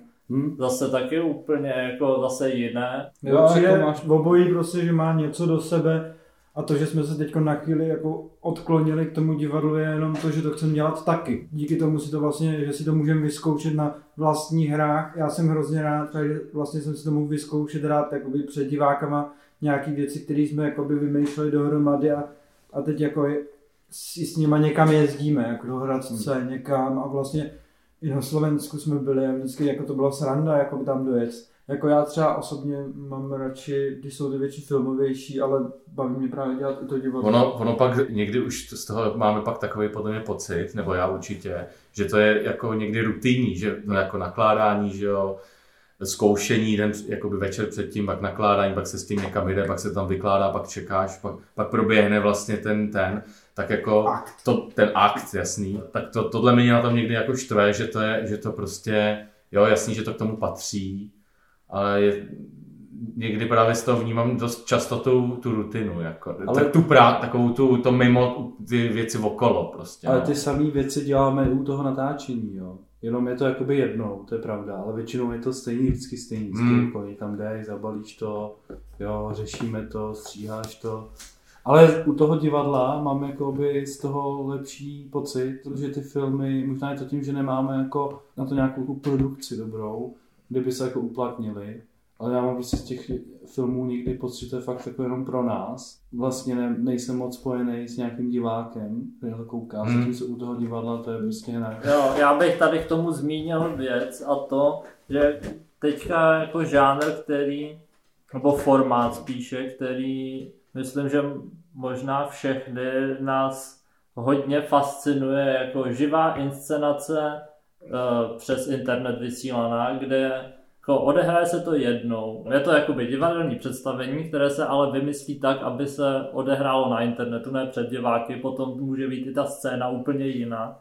zase taky úplně jako zase jiné. Jo, jako máš obojí prostě, že má něco do sebe. A to, že jsme se teď na chvíli jako odklonili k tomu divadlu, je jenom to, že to chceme dělat taky. Díky tomu si to vlastně, že si to můžeme vyzkoušet na vlastních hrách. Já jsem hrozně rád, takže vlastně jsem si to mohl vyzkoušet rád jakoby před divákama nějaký věci, které jsme jakoby vymýšleli dohromady a teď jako s nima někam jezdíme, jako do Hradce, někam a vlastně i na Slovensku jsme byli a vždycky jako to byla sranda, jako by tam dojet. Jako já třeba osobně mám radši, když jsou ty větší filmovější, ale baví mě právě dělat i to divadlo. Ono pak někdy už z toho máme pak takový podle mě pocit, nebo já určitě, že to je jako někdy rutinní, že jako nakládání, že jo, zkoušení, den, jakoby večer předtím, pak nakládání, pak se s tím někam jde, pak se tam vykládá, pak čekáš, pak proběhne vlastně ten, tak jako akt. Ten akt, jasný, tak tohle mě na tom někdy jako štve, že to prostě, jo, jasný, že to k tomu patří. Ale někdy právě z toho vnímám dost často tu rutinu, jako, ale takovou to mimo ty věci okolo prostě. Ale ty samé věci děláme u toho natáčení, jo. Jenom je to jakoby jednou, to je pravda, ale většinou je to stejný, jako tam jdeš, zabalíš to, jo, řešíme to, stříháš to. Ale u toho divadla mám jakoby z toho lepší pocit, protože ty filmy, možná je to tím, že nemáme jako na to nějakou produkci dobrou, kdyby se jako uplatnili, ale já mám prostě z těch filmů někdy pocit, že to je fakt jako jenom pro nás. Vlastně nejsem moc spojený s nějakým divákem, který to kouká, zatímco u toho divadla to je prostě nějak. Jo, já bych tady k tomu zmínil věc a to, že teďka jako žánr, který, nebo formát spíše, který myslím, že možná všechny nás hodně fascinuje jako živá inscenace, přes internet vysílaná, kde jako odehraje se to jednou. Je to jakoby divadelní představení, které se ale vymyslí tak, aby se odehrálo na internetu, ne před diváky, potom může být i ta scéna úplně jiná.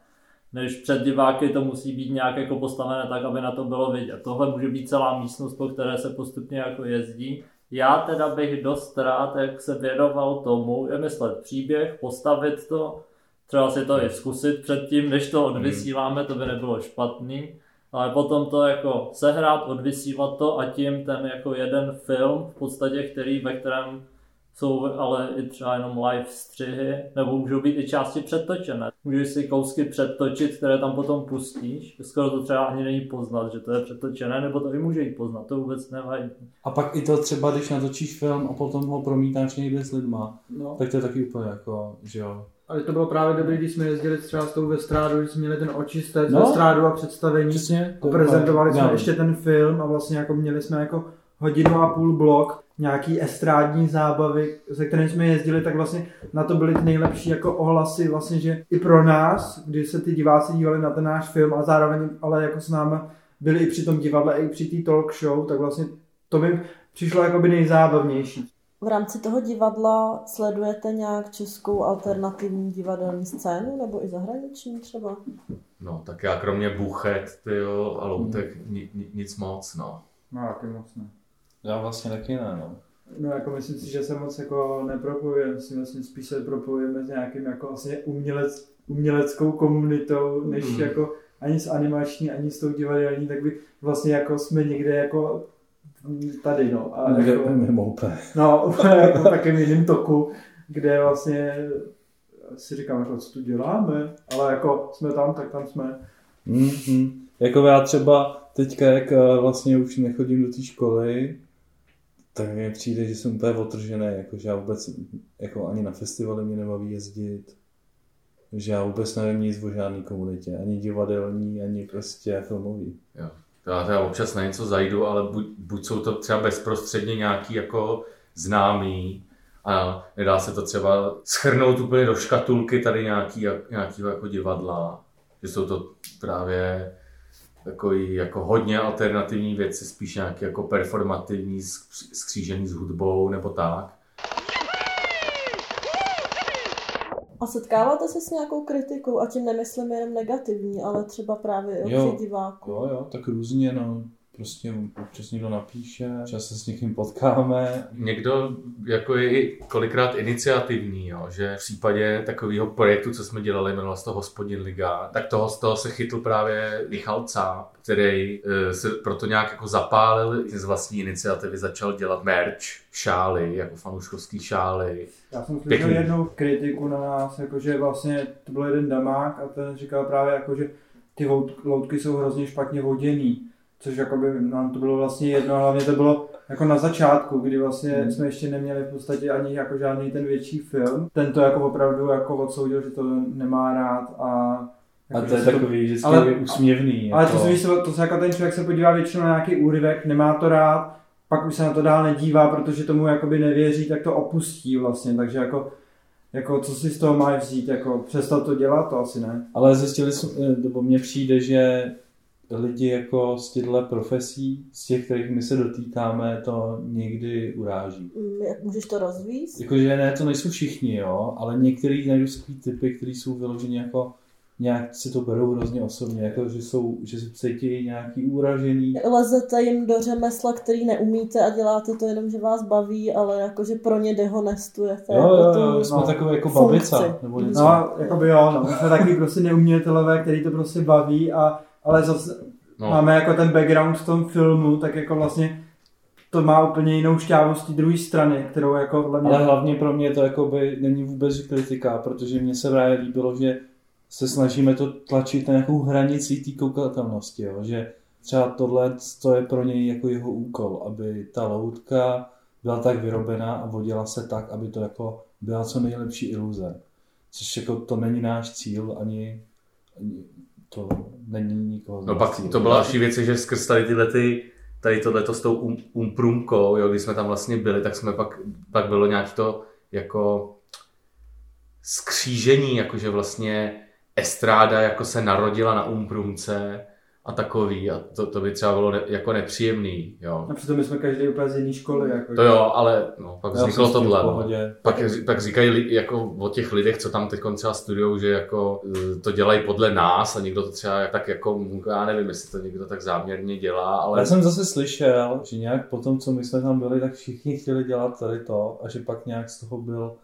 Než před diváky to musí být nějak jako postavené tak, aby na to bylo vidět. Tohle může být celá místnost, po které se postupně jako jezdí. Já teda bych dost rád, jak se věnoval tomu, je myslet příběh, postavit to, třeba si to i zkusit předtím, než to odvysíláme, to by nebylo špatný, ale potom to jako sehrát, odvysílat to a tím ten jako jeden film v podstatě, ve kterém jsou ale i třeba jenom live střihy, nebo můžou být i části předtočené. Můžeš si kousky předtočit, které tam potom pustíš, skoro to třeba ani není poznat, že to je předtočené, nebo to i může jít poznat, to vůbec nevadí. A pak i to třeba, když natočíš film a potom ho promítáš někde s lidma, no. Tak to je taky úplně jako, že jo. Ale to bylo právě dobrý, když jsme jezdili třeba s tou Estrádu, když jsme měli ten očistec, Estrádu a představení. Přesně, a prezentovali jsme ještě ten film a vlastně jako měli jsme jako hodinu a půl blok nějaký estrádní zábavy, se kterými jsme jezdili, tak vlastně na to byly ty nejlepší jako ohlasy vlastně, že i pro nás, když se ty diváci dívali na ten náš film a zároveň ale jako s námi byli i při tom divadle, i při té talk show, tak vlastně to mi přišlo jakoby nejzábavnější. V rámci toho divadla sledujete nějak českou alternativní divadelní scénu, nebo i zahraniční třeba? No, tak já kromě buchet, tyjo, a loutek nic moc, no. No, taky moc ne. Já vlastně taky ne, no. No, jako myslím si, že se moc jako nepropojujeme, si vlastně spíš se propojujeme s nějakým jako vlastně uměleckou komunitou, než jako ani s animační, ani s tou divadelní, tak by vlastně jako jsme někde jako tady, no. A jako, mimo úplně. No, úplně jako v takovém jiném toku, kde vlastně si říkám, jako, co tu děláme, ale jako jsme tam, tak tam jsme. Mm-hmm. Jako já třeba teďka, jak vlastně už nechodím do té školy, tak mi přijde, že jsem úplně otržený, jako, že já vůbec jako, ani na festivaly mě nebaví jezdit, že já vůbec nevím nic o žádný komunitě, ani divadelní, ani prostě filmový. Jo. Já teda občas na něco zajdu, ale buď jsou to třeba bezprostředně nějaký jako známý a nedá se to třeba shrnout úplně do škatulky tady nějakého jako divadla, že jsou to právě takový jako hodně alternativní věci, spíš nějaký jako performativní, skřížený s hudbou nebo tak. A setkáváte se s nějakou kritikou, a tím nemyslím jenom negativní, ale třeba právě od diváků. Jo, tak různě, no. Prostě občas někdo napíše, čas se s někým potkáme. Někdo jako je kolikrát iniciativní, jo, že v případě takového projektu, co jsme dělali, jmenoval se to Hospodin Liga, tak z toho se chytl právě Michal Cáp, který se proto nějak jako zapálil, z vlastní iniciativy začal dělat merch, šály, jako fanouškovský šály. Já jsem slyšel jednu kritiku na nás, jakože vlastně to byl jeden damák a ten říkal právě, jakože ty loutky jsou hrozně špatně voděný. Což jakoby nám to bylo vlastně jedno, hlavně to bylo jako na začátku, kdy vlastně jsme ještě neměli v podstatě ani jako žádný ten větší film. Ten to jako opravdu jako odsoudil, že to nemá rád a to je takový, že je úsměvný. Ale to se jako ten člověk se podívá většinou na nějaký úryvek, nemá to rád, pak už se na to dál nedívá, protože tomu jakoby nevěří, tak to opustí vlastně, takže jako co si z toho máš vzít, jako přestat to dělat, to asi ne. Ale zjistili jsme, nebo mně přijde, že lidi jako z těchto profesí, z těch, kterých my se dotýkáme, to někdy uráží. Jak můžeš to rozvíct? Jakože ne, to nejsou všichni, jo, ale některý najdůležitější typy, který jsou vyloženě jako nějak si to berou hrozně osobně, jako že se cítí nějaký úražený. Lezete jim do řemesla, který neumíte a děláte to jenom, že vás baví, ale jakože pro ně dehonestujete. Jo, jsme takové jako babica. Nebo něco. No, jakoby jo, no, jsme taky prostě neumětelové, který to prostě baví a ale zase máme jako ten background v tom filmu, tak jako vlastně to má úplně jinou šťávu z té druhé strany, kterou jako hlavně... Ale hlavně pro mě to jako by není vůbec kritika, protože mně se právě líbilo, že se snažíme to tlačit na nějakou hranici té koukatelnosti, jo? Že třeba tohle to je pro něj jako jeho úkol, aby ta loutka byla tak vyrobená a vodila se tak, aby to jako byla co nejlepší iluze. Což jako to není náš cíl, ani to není nikoho. No pak to byla další věc, že skrz tady tohleto s tou umprumkou, jo, když jsme tam vlastně byli, tak jsme pak bylo nějaké to jako skřížení, jakože vlastně estráda jako se narodila na umprumce a takový a to by třeba bylo jako nepříjemný, jo. A přitom my jsme každý úplně z jiný školy. Jako, to jo, ale no, pak vzniklo tohle. No. Pak říkají jako o těch lidech, co tam teď třeba studujou, že jako to dělají podle nás a někdo to třeba tak jako, já nevím, jestli to někdo tak záměrně dělá, ale... Já jsem zase slyšel, že nějak po tom, co my jsme tam byli, tak všichni chtěli dělat tady to a že pak nějak z toho byl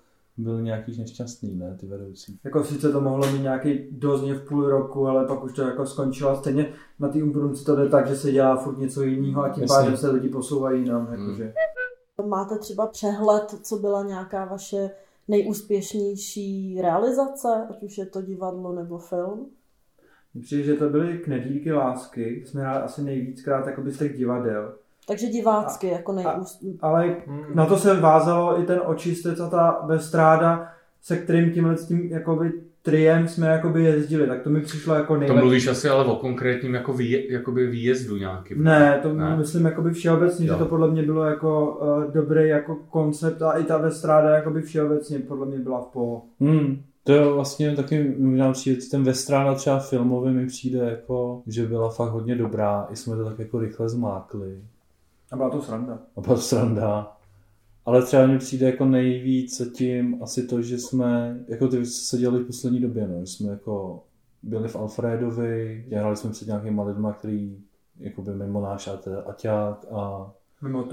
nějaký nešťastný, ne, ty vedoucí. Jako sice to mohlo mít nějaký dozně v půl roku, ale pak už to jako skončilo. Stejně na té umprumce to jde tak, že se dělá furt něco jiného a tím pádem se lidi posouvají nám. Jakože. Máte třeba přehled, co byla nějaká vaše nejúspěšnější realizace, ať už je to divadlo nebo film? Myslím, že to byly Knedlíky lásky, jsme hráli asi nejvíckrát jakoby z těch divadel. Takže divácky, jako nejústní. Ale na to se vázalo i ten očistec a ta Estráda, se kterým tímhletím jakoby triem jsme jakoby jezdili, tak to mi přišlo jako nejlepší. To mluvíš asi ale o konkrétním jako jakoby výjezdu nějakým. Ne, to ne? Myslím jakoby všeobecně, jo. Že to podle mě bylo jako dobrý jako koncept a i ta Estráda jakoby všeobecně podle mě byla v pohodě. To je vlastně taky, možná přijde, ten Estráda třeba filmově mi přijde jako, že byla fakt hodně dobrá, i jsme to tak jako rychle zmákli. A byla to sranda. Ale třeba mi přijde jako nejvíc tím asi to, že jsme, jako ty se dělali v poslední době, no, jsme jako byli v Alfredovi, hráli jsme před nějakýma lidma, který jako by mimo náš aťák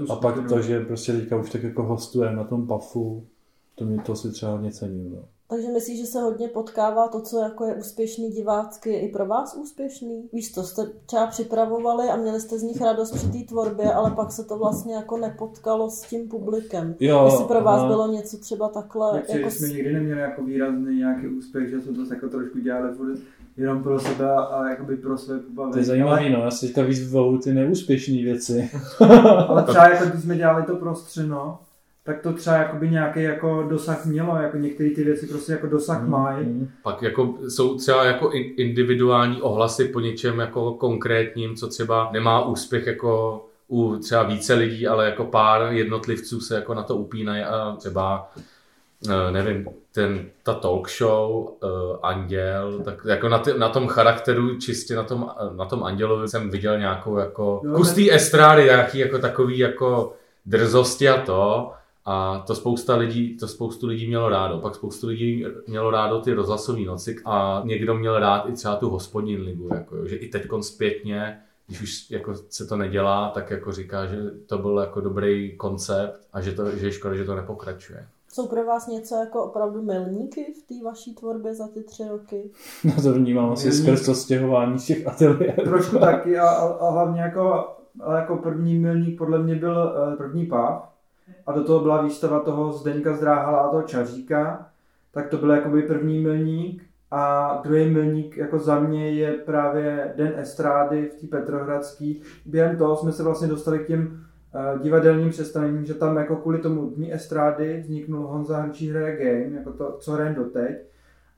a pak to, že prostě teďka už tak jako hostujeme na tom Pafu, to mě to si třeba hodně cením, no. Takže myslíš, že se hodně potkává to, co jako je úspěšný divácky, je i pro vás úspěšný? Víš, to jste třeba připravovali a měli jste z nich radost při té tvorbě, ale pak se to vlastně jako nepotkalo s tím publikem. Jo, jestli pro vás bylo něco třeba takhle... Takže jako... jsme nikdy neměli jako výrazný nějaký úspěch, že jsme to jako trošku dělali jenom pro sebe a jakoby pro své pobavení. To je zajímavý, no, já si teďka víc vybavuju ty neúspěšný věci. Ale třeba jako když jsme dělali to prostřeno, tak to třeba jakoby nějaký jako dosah mělo, jako některé ty věci prostě jako dosah mají. Pak jako jsou třeba jako individuální ohlasy po něčem jako konkrétním, co třeba nemá úspěch jako u třeba více lidí, ale jako pár jednotlivců se jako na to upínají a třeba nevím, ta talk show, Anděl, tak jako na tom charakteru, čistě na tom Andělovi jsem viděl nějakou jako kus té estrády, nějaký jako takový jako drzosti a to. A to spoustu lidí mělo rádo. Pak spoustu lidí mělo rádo ty rozhlasové noci a někdo měl rád i třeba tu hospodní ligu. Jako, že i teďkon zpětně, když už jako se to nedělá, tak jako říká, že to byl jako dobrý koncept a že je škoda, že to nepokračuje. Jsou pro vás něco jako opravdu milníky v té vaší tvorbě za ty 3 roky? No to vnímám asi skrz to stěhování z těch ateliérů. Trošku taky a hlavně jako první milník podle mě byl první páv. A do toho byla výstava toho Zdeňka Zdráhala a toho Čaříka, tak to byl jakoby první milník. A druhý milník jako za mě je právě Den estrády v té Petrohradské. Během toho jsme se vlastně dostali k těm divadelním představením, že tam jako kvůli tomu Dní estrády vzniknul Honza Hrnčíř game, jako to, co hrajeme doteď.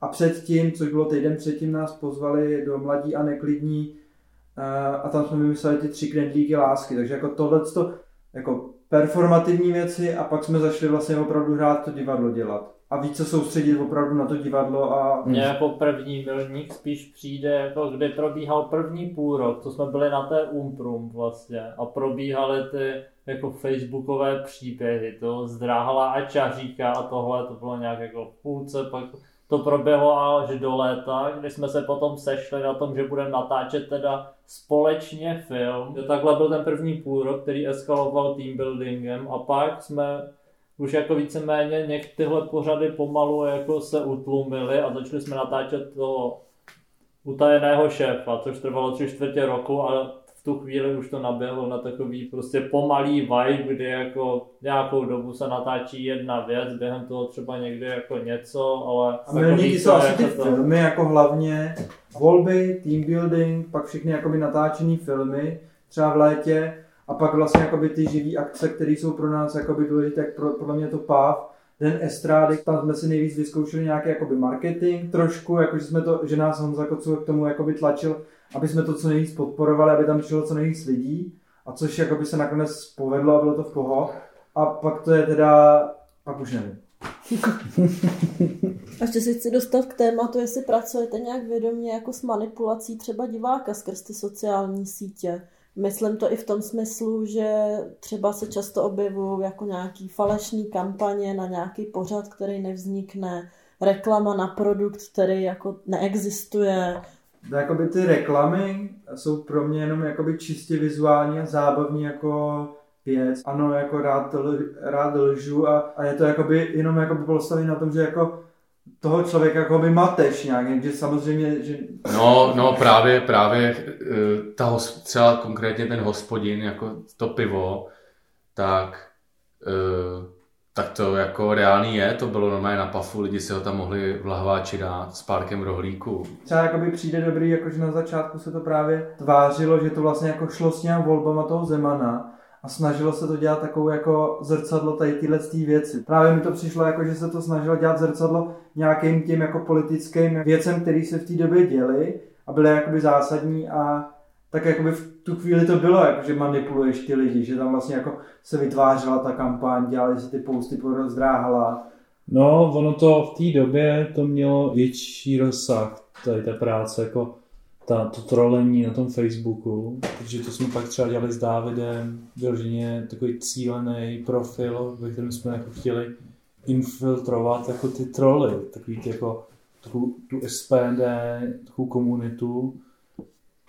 A předtím, což bylo týden předtím, nás pozvali do Mladí a neklidní a tam jsme vymysleli ty 3 knedlíky lásky, takže jako tohleto jako performativní věci a pak jsme zašli vlastně opravdu hrát to divadlo dělat. A víc se soustředit opravdu na to divadlo a... Mně jako první milník spíš přijde jako kdy probíhal první půlrok, to jsme byli na té Umprum vlastně a probíhaly ty jako facebookové příběhy, to Zdráhala a Čaříka a tohle to bylo nějak jako v půlce, pak to proběhlo až do léta, kdy jsme se potom sešli na tom, že budeme natáčet teda společně film. Takhle byl ten první půlrok, který eskaloval teambuildingem a pak jsme už jako víceméně některé pořady pomalu jako se utlumily a začali jsme natáčet toho Utajeného šéfa, což trvalo 3/4 roku a v tu chvíli už to naběhlo na takový prostě pomalý vibe, kdy jako nějakou dobu se natáčí jedna věc, během toho třeba někdy jako něco, ale... A milníky jsou asi ty filmy jako hlavně volby, team building, pak všechny jakoby natáčený filmy, třeba v létě, a pak vlastně jakoby ty živý akce, které jsou pro nás jakoby důležité, jak podle mě to PÁV, Den estrády, tam jsme si nejvíc vyzkoušeli nějaký jakoby marketing trošku, jakože jsme to, že nás Honza Kocůr k tomu jakoby tlačil, aby jsme to co nejvíc podporovali, aby tam šlo co nejvíc lidí, a což jakoby se nakonec povedlo a bylo to v pohodě. A pak to je teda, pak už nevím. A ještě si chci dostat k tématu, jestli pracujete nějak vědomě jako s manipulací třeba diváka skrz ty sociální sítě. Myslím to i v tom smyslu, že třeba se často objevují jako nějaký falešný kampaně na nějaký pořad, který nevznikne, reklama na produkt, který jako neexistuje. Jakoby ty reklamy jsou pro mě jenom jakoby čistě vizuální a zábavní jako věc. Ano, jako rád lžu a je to jakoby jenom jakoby postavený na tom, že jako toho člověka jakoby mateš nějak, že samozřejmě, že... No právě třeba konkrétně ten hospodin, jako to pivo, tak to jako reálný je, to bylo normálně na pafu, lidi si ho tam mohli v lahváči dát s párkem rohlíků. Třeba jakoby přijde dobrý, jakože na začátku se to právě tvářilo, že to vlastně jako šlo s nějakou volbama toho Zemana a snažilo se to dělat takovou jako zrcadlo tady tyhle věci. Právě mi to přišlo jako, že se to snažilo dělat zrcadlo nějakým tím jako politickým věcem, který se v té době děly a byly jakoby zásadní a tak jakoby v tu chvíli to bylo, jako, že manipuluješ ty lidi, že tam vlastně jako se vytvářela ta kampaň, dělali se ty posty, porozdráhala. No, ono to v té době to mělo větší rozsah, tady ta práce, jako to trolení na tom Facebooku, protože to jsme pak třeba dělali s Dávidem, vyloženě takový cílený profil, ve kterém jsme jako chtěli infiltrovat jako ty troly, takový ty jako tu SPD, takovou komunitu.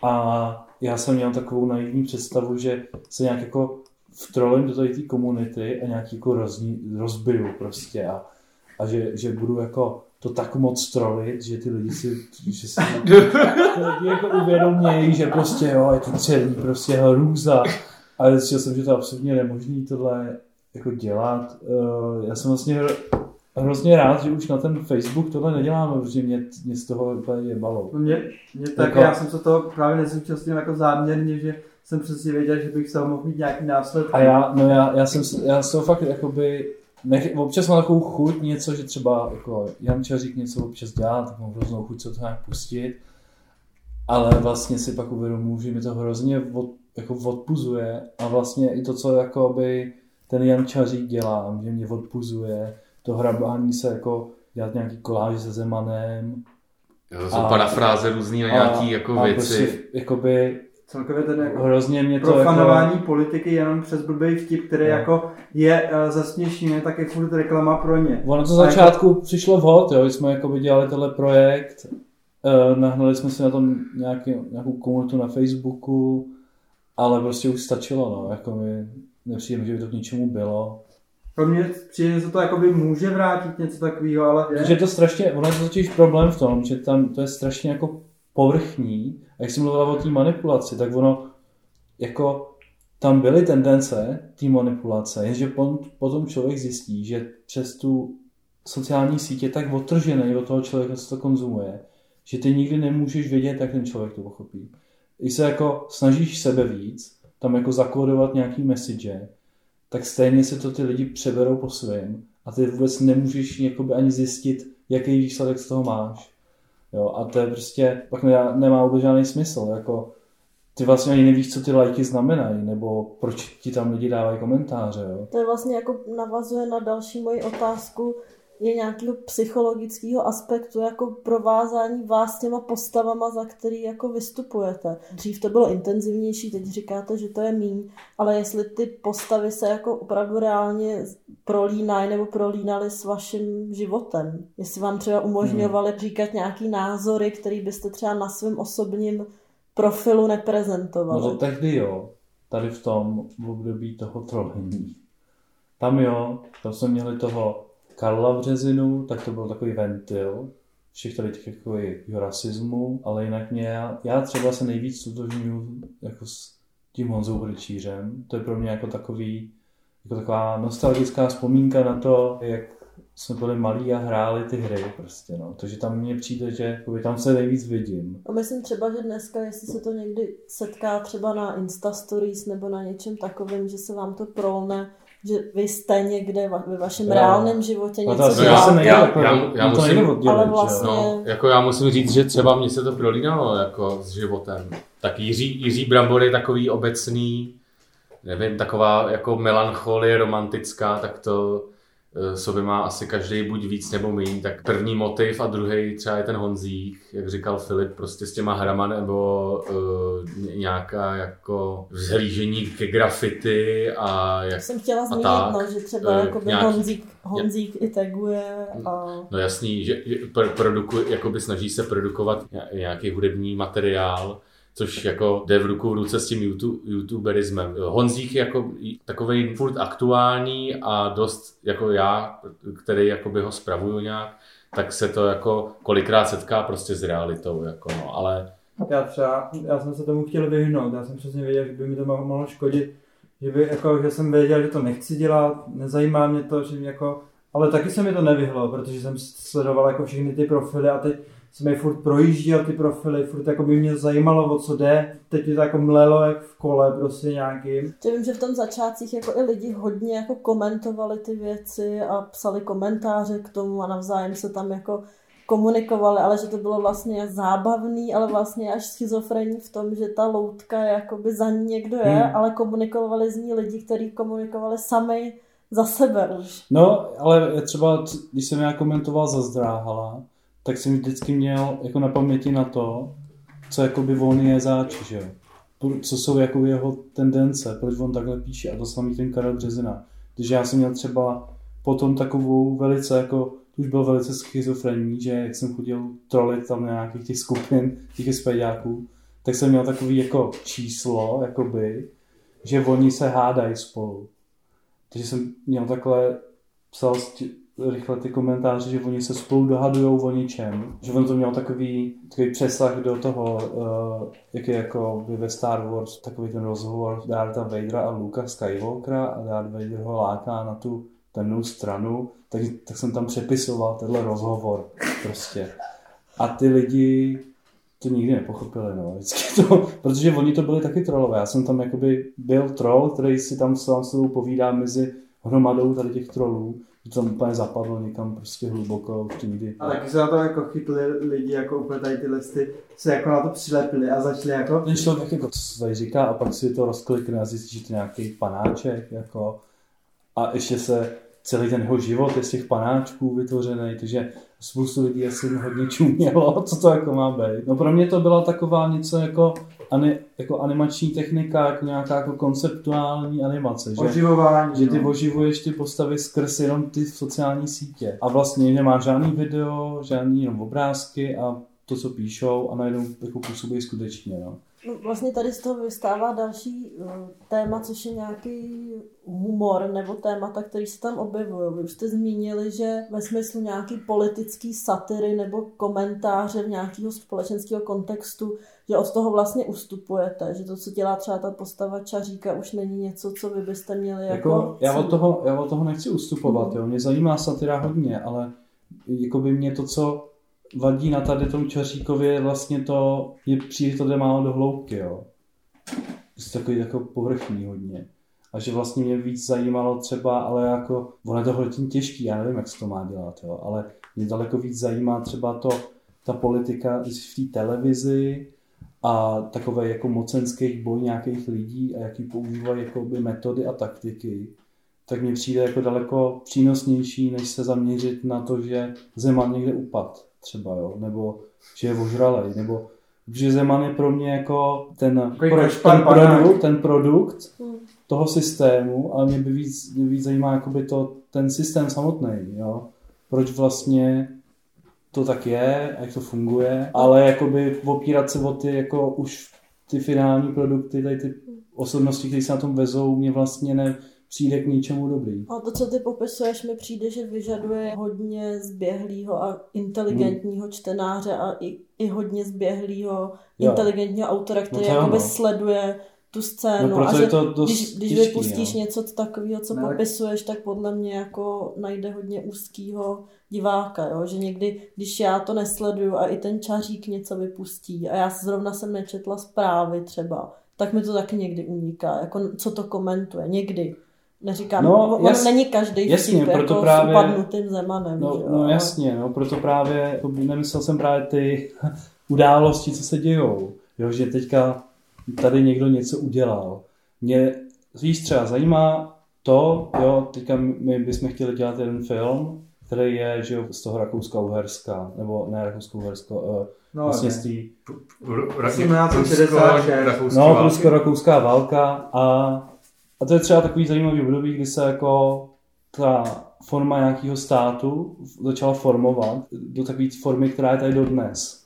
A já jsem měl takovou naivní představu, že se nějak jako vtrolím do tady té komunity a nějak jako rozbiju prostě. A a že budu jako to tak moc trolit, že ty lidi si lidi jako uvědomějí, že prostě jo, je to celý prostě hrůza. Ale zjistil jsem, že to je absolutně nemožný tohle jako dělat. Já jsem vlastně hrozně rád, že už na ten Facebook tohle nedělám, protože mě z toho úplně jebalo. Mě tak jako, já jsem se toho právě nezúčastnil jako záměrně, že jsem přesně věděl, že bych se mohl mít nějaký následky. A já jsem fakt jakoby, občas mám takovou chuť něco, že třeba jako Jan Čařík něco občas dělá, tak mám hroznou chuť se to nějak pustit. Ale vlastně si pak uvědomuji, že mi to hrozně odpuzuje a vlastně i to, co jakoby ten Jan Čařík dělá, že mě odpuzuje, to hrabání se jako dělat nějaký koláž se Zemanem. Jo, to jsou parafráze různý na nějaký jako věci. Prostě, jakoby, celkově ten jako hrozně mě to profanování jako politiky jenom přes blbej vtip, který jako je zasměšný, tak je furt reklama pro ně. Ono to začátku jako přišlo vhod, jo, jsme jako dělali tenhle projekt, nahnali jsme si na tom nějakou komunitu na Facebooku, ale prostě už stačilo, no, jako mi nepřijde, že by to k ničemu bylo. Pro mě přijde, že to jakoby může vrátit něco takového, ale protože to strašně, ono je to totiž problém v tom, že tam to je strašně jako povrchní, a jak jsem mluvila o té manipulaci, tak ono, jako tam byly tendence té manipulace, jenže potom člověk zjistí, že přes tu sociální sítě je tak odtržený od toho člověka, co to konzumuje, že ty nikdy nemůžeš vědět, jak ten člověk to pochopí. Když se jako snažíš sebe víc, tam jako zakodovat nějaký message, tak stejně se to ty lidi přeberou po svém a ty vůbec nemůžeš ani zjistit, jaký výsledek z toho máš. Jo, a to je prostě, pak nemá vůbec žádný smysl, jako ty vlastně ani nevíš, co ty lajky znamenají, nebo proč ti tam lidi dávají komentáře, jo. To je vlastně jako navazuje na další moji otázku, je nějakého psychologického aspektu, jako provázání vás s těma postavama, za který jako vystupujete. Dřív to bylo intenzivnější, teď říkáte, že to je míň, ale jestli ty postavy se jako opravdu reálně prolínají nebo prolínaly s vaším životem. Jestli vám třeba umožňovali říkat nějaký názory, který byste třeba na svém osobním profilu neprezentovali. No to tehdy jo, tady v tom období toho trolení. Tam jsme měli toho Karla Březinu, tak to byl takový ventil všech tady těch jako rasismu, ale jinak já třeba se nejvíc stotožňuji jako s tím Honzou Hrnčířem. To je pro mě jako takový, jako taková nostalgická vzpomínka na to, jak jsme byli malí a hráli ty hry prostě, no. Takže tam mně přijde, že jako tam se nejvíc vidím. A myslím třeba, že dneska, jestli se to někdy setká třeba na Instastories nebo na něčem takovém, že se vám to prolne, že vy jste někde ve vašem reálném životě něco já musím říct, že třeba mně se to prolínalo jako s životem. Tak Jiří Brambor je takový obecný, nevím, taková jako melancholie romantická, tak to sobě má asi každý buď víc nebo méně. Tak první motiv a druhý třeba je ten Honzík, jak říkal Filip, prostě s těma hrama nebo nějaká jako vzhlížení ke graffiti a jak jsem chtěla zmínit, že třeba jako nějaký Honzík i taguje a no jasný, že jakoby snaží se produkovat nějaký hudební materiál, což jako jde v ruku v ruce s tím youtuberismem. Honzík je jako takovej furt aktuální a dost jako já, který jakoby ho spravuju nějak, tak se to jako kolikrát setká prostě s realitou, jako no, ale já jsem se tomu chtěl vyhnout, já jsem přesně věděl, že by mi to mohlo škodit, že jsem věděl, že to nechci dělat, nezajímá mě to, že jako, ale taky se mi to nevyhlo, protože jsem sledoval jako všechny ty profily a ty jsem je furt projížděl ty profily, furt jako by mě zajímalo, o co jde. Teď je to jako mlelo jak v kole prostě nějakým. Já vím, že v tom začátcích jako i lidi hodně jako komentovali ty věci a psali komentáře k tomu a navzájem se tam jako komunikovali, ale že to bylo vlastně zábavný, ale vlastně až schizofrení v tom, že ta loutka jakoby za ní někdo je, ale komunikovali z ní lidi, kteří komunikovali sami za sebe už. No, ale třeba, když jsem já komentoval za Zdráhala, tak jsem vždycky měl jako na paměti na to, co jakoby on je zač, že jo. Co jsou jako jeho tendence, proč on takhle píše a to samý ten Karel Březina. Takže já jsem měl třeba potom takovou velice jako, už byl velice schizofrenní, že jak jsem chodil trolit tam na nějakých těch skupin, těch SPDáků, tak jsem měl takový jako číslo, jakoby, že oni se hádají spolu. Takže jsem měl takhle, psal rychle ty komentáře, že oni se spolu dohadujou o ničem, že on to měl takový přesah do toho, jak je jako ve Star Wars takový ten rozhovor Dartha Vadera a Luka Skywalkera a Darth Vader ho láká na tu temnou stranu, tak jsem tam přepisoval tenhle rozhovor prostě. A ty lidi to nikdy nepochopili, no, vždycky to, protože oni to byli taky trollové. Já jsem tam jakoby byl troll, který si tam sám s sebou povídá mezi hromadou tady těch trollů, že tam úplně zapadlo někam prostě hluboko už nikdy. A taky se na to jako chytli lidi, jako úplně tady tyhle se jako na to přilepili a začali jako... Ten člověk jako, co se tady říká, a pak si to rozklikne a zjistí, že to nějaký panáček, jako, a ještě se celý ten jeho život je z těch panáčků vytvořený, takže spoustu lidí asi hodně čumělo, co to jako má být. No pro mě to byla taková něco jako animační technika, jako nějaká jako konceptuální animace. Oživování. Že ty oživuješ ty postavy skrz jenom ty sociální sítě. A vlastně nemáš žádný video, žádný jenom obrázky a to, co píšou, a najednou jako působí skutečně. No. No, vlastně tady z toho vystává další téma, což je nějaký humor nebo témata, který se tam objevují. Vy už jste zmínili, že ve smyslu nějaký politický satiry nebo komentáře v nějakého společenského kontextu, že od toho vlastně ustupujete, že to, co dělá třeba ta postava Čaříka, už není něco, co vy byste měli jako... Já od toho nechci ustupovat, jo. Mě zajímá satira hodně, ale jako by mě to, co vadí na tady tom Čaříkově, vlastně to je příliš, to jde málo do hloubky, jo. Jsi takový jako povrchní hodně. A že vlastně mě víc zajímalo třeba, ale jako, ono je to hodně těžký, já nevím, jak se to má dělat, jo, ale mě daleko víc zajímá třeba ta politika v té televizi a takové jako mocenských boj nějakých lidí a jaký používají jako by metody a taktiky, tak mě přijde jako daleko přínosnější, než se zaměřit na to, že Zeman někde upad třeba, jo, nebo že je ožralej, nebo že Zeman je pro mě jako ten produkt toho systému, ale mě víc zajímá jakoby to, ten systém samotný, jo, proč vlastně to tak je a jak to funguje, ale jakoby opírat se o ty jako už ty finální produkty, tady ty osobnosti, které se na tom vezou, mě vlastně přijde k ničemu dobrý. A to, co ty popisuješ, mi přijde, že vyžaduje hodně zběhlýho a inteligentního čtenáře a i hodně zběhlýho inteligentního autora, který jakoby sleduje tu scénu. No, a že když vypustíš něco takového, co popisuješ, tak podle mě jako najde hodně úzkýho diváka, jo? Že někdy, když já to nesleduju a i ten Čařík něco vypustí a já zrovna jsem nečetla zprávy třeba, tak mi to taky někdy uniká, jako co to komentuje, někdy. Neříkám, není každý vtip proto jako právě, s upadnutým Zemanem. Proto právě, nemyslel jsem právě ty události, co se dějou, jo, že teďka tady někdo něco udělal. Mě víc třeba zajímá to, jo, teďka my bychom chtěli dělat jeden film, který je, že jo, z toho Rakouska-Uherska, nebo ne Rakousko-Uhersko, vlastně z tý... Prusko-rakouská válka a to je třeba takový zajímavý období, kdy se jako ta forma nějakého státu začala formovat do takové formy, která je tady dodnes.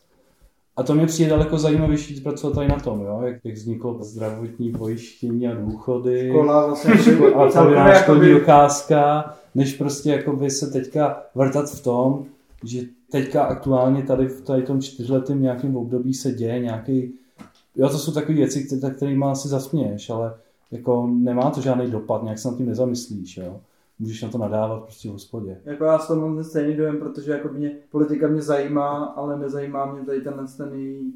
A to mě přijde daleko zajímavější pracovat tady na tom, jo? Jak vzniklo zdravotní pojištění a důchody, škola, vlastně školní jakoby... ukázka, než prostě jakoby se teďka vrtat v tom, že teďka aktuálně tady v tom 4letém nějakém období se děje nějaký... Jo, to jsou takové věci, které má asi zasměješ, ale jako nemá to žádný dopad, nějak se na tím nezamyslíš, jo. Můžeš na to nadávat prostě v hospodě. Jako já s toho mám stejný dojem, protože jako politika mě zajímá, ale nezajímá mě tady tenhle stejný...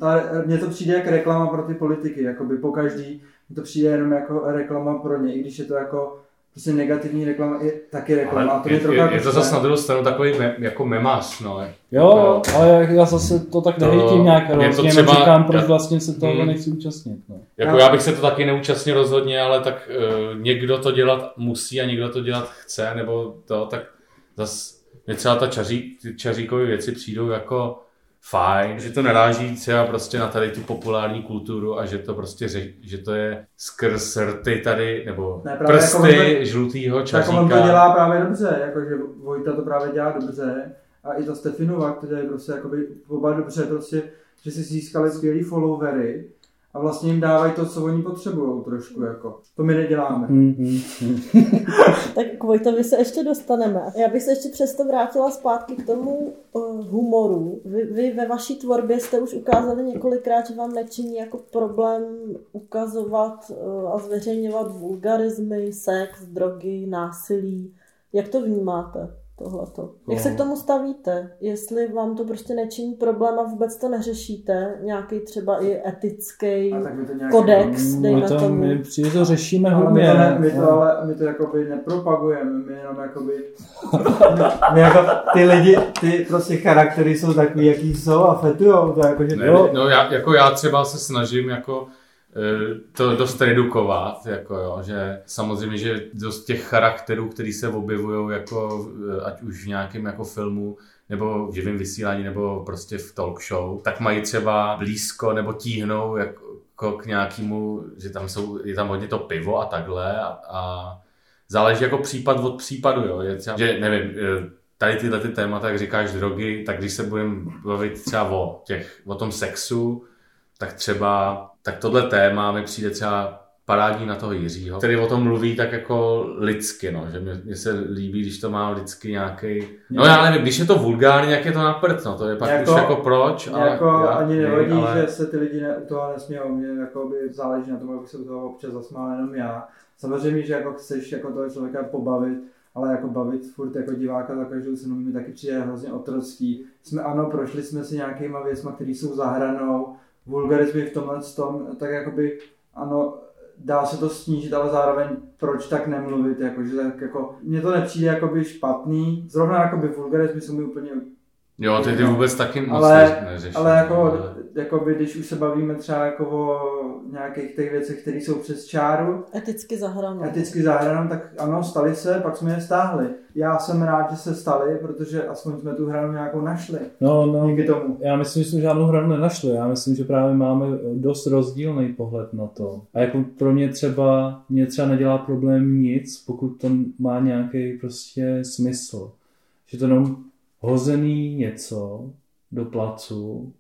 Mně to přijde jak reklama pro ty politiky, jakoby po každý. Mně to přijde jenom jako reklama pro ně, i když je to jako prostě negativní reklama, je taky reklama. Je to zase na druhou stranu takový jako memář, no. Jo, no. Ale já zase to tak nehejtím nějak rozhodně, říkám, proč vlastně se toho nechci účastnit. No. Jako já bych se to taky neúčastnil rozhodně, ale tak někdo to dělat musí a někdo to dělat chce, nebo to, tak zase mě třeba Čaříkové věci přijdou jako fajn, že to naráží třeba prostě na tady tu populární kulturu a že to prostě že to je skrz rty tady, nebo ne, prsty jako žlutýho Čaříka. Tak on to dělá právě dobře, jakože Vojta to právě dělá dobře a i ta Stefinova, která je prostě jakoby oba dobře, prostě, že si získali skvělý followery a vlastně jim dávají to, co oni potřebují trošku, jako. To my neděláme. Tak k Vojtovi se ještě dostaneme. Já bych se ještě přesto vrátila zpátky k tomu humoru. Vy ve vaší tvorbě jste už ukázali několikrát, že vám nečiní jako problém ukazovat a zveřejňovat vulgarismy, sex, drogy, násilí. Jak to vnímáte? Tohleto. Jak se k tomu stavíte? Jestli vám to prostě nečiní problém a vůbec to neřešíte? Nějaký třeba i etický kodex, dejme tomu. My přijde to řešíme hodně. My to jakoby nepropagujeme, my jenom jakoby... my jako ty lidi, ty prostě charaktery jsou takový, jaký jsou a fetujou to jakože... Já třeba se snažím jako... to dost redukovat, jako jo, že samozřejmě, že dost těch charakterů, který se objevují jako ať už v nějakém jako filmu nebo v živém vysílání nebo prostě v talk show, tak mají třeba blízko nebo tíhnou jako k nějakému, že tam jsou, je tam hodně to pivo a takhle a záleží jako případ od případu, jo, je třeba, že nevím, tady tyhle ty témata, jak říkáš drogy, tak když se budeme bavit třeba o tom sexu, tak třeba tak tohle téma mi přijde třeba parádní na toho Jiřího, který o tom mluví tak jako lidsky, no, že mně se líbí, když to má lidsky nějaký. No já nevím, když je to vulgárně, jak je to na prd, no, to je pak jako, už jako proč. Ale jako já, ani nevadí, ale... že se ty lidi u toho nesmějou, mě jako by záleží na tom, abych se u toho občas zasmál jenom já. Samozřejmě, že jako chceš jako toho člověka pobavit, ale jako bavit furt jako diváka za každou cenu mi taky přijde hrozně otrocký. Prošli jsme si nějakýma věcma, které jsou za hranou. Vulgarismy v tomhle tom, tak jakoby, ano, dá se to snížit, ale zároveň proč tak nemluvit, jakože tak jako, mně to nepřijde jakoby špatný, zrovna jakoby vulgarismy jsou mi úplně... Jo, ty vůbec taky moc neřeším. Ale jakoby, když už se bavíme třeba jako o nějakých těch věcech, které jsou přes čáru... Eticky za hranou, tak ano, staly se, pak jsme je stáhli. Já jsem rád, že se staly, protože aspoň jsme tu hranu nějakou našli. Díky tomu. Já myslím, že jsme žádnou hranu nenašli. Já myslím, že právě máme dost rozdílný pohled na to. A jako pro mě třeba nedělá problém nic, pokud to má nějaký prostě smysl. Že to jenom hozený něco do placu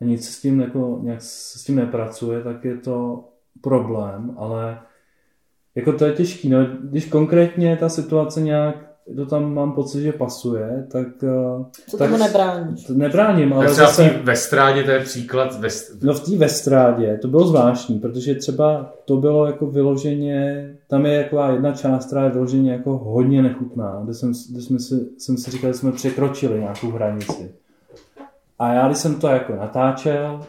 a nic s tím, jako, nějak s tím nepracuje, tak je to problém, ale jako to je těžký. No. Když konkrétně ta situace nějak, to tam mám pocit, že pasuje, tak... Co tak tomu nebráníš? Nebráním, ale zase... V té Estrádě to je příklad... No v té Estrádě to bylo zvláštní, protože třeba to bylo jako vyloženě... Tam je jako jedna část, která je vyloženě jako hodně nechutná, kde jsem si říkal, že jsme překročili nějakou hranici. A já, když jsem to jako natáčel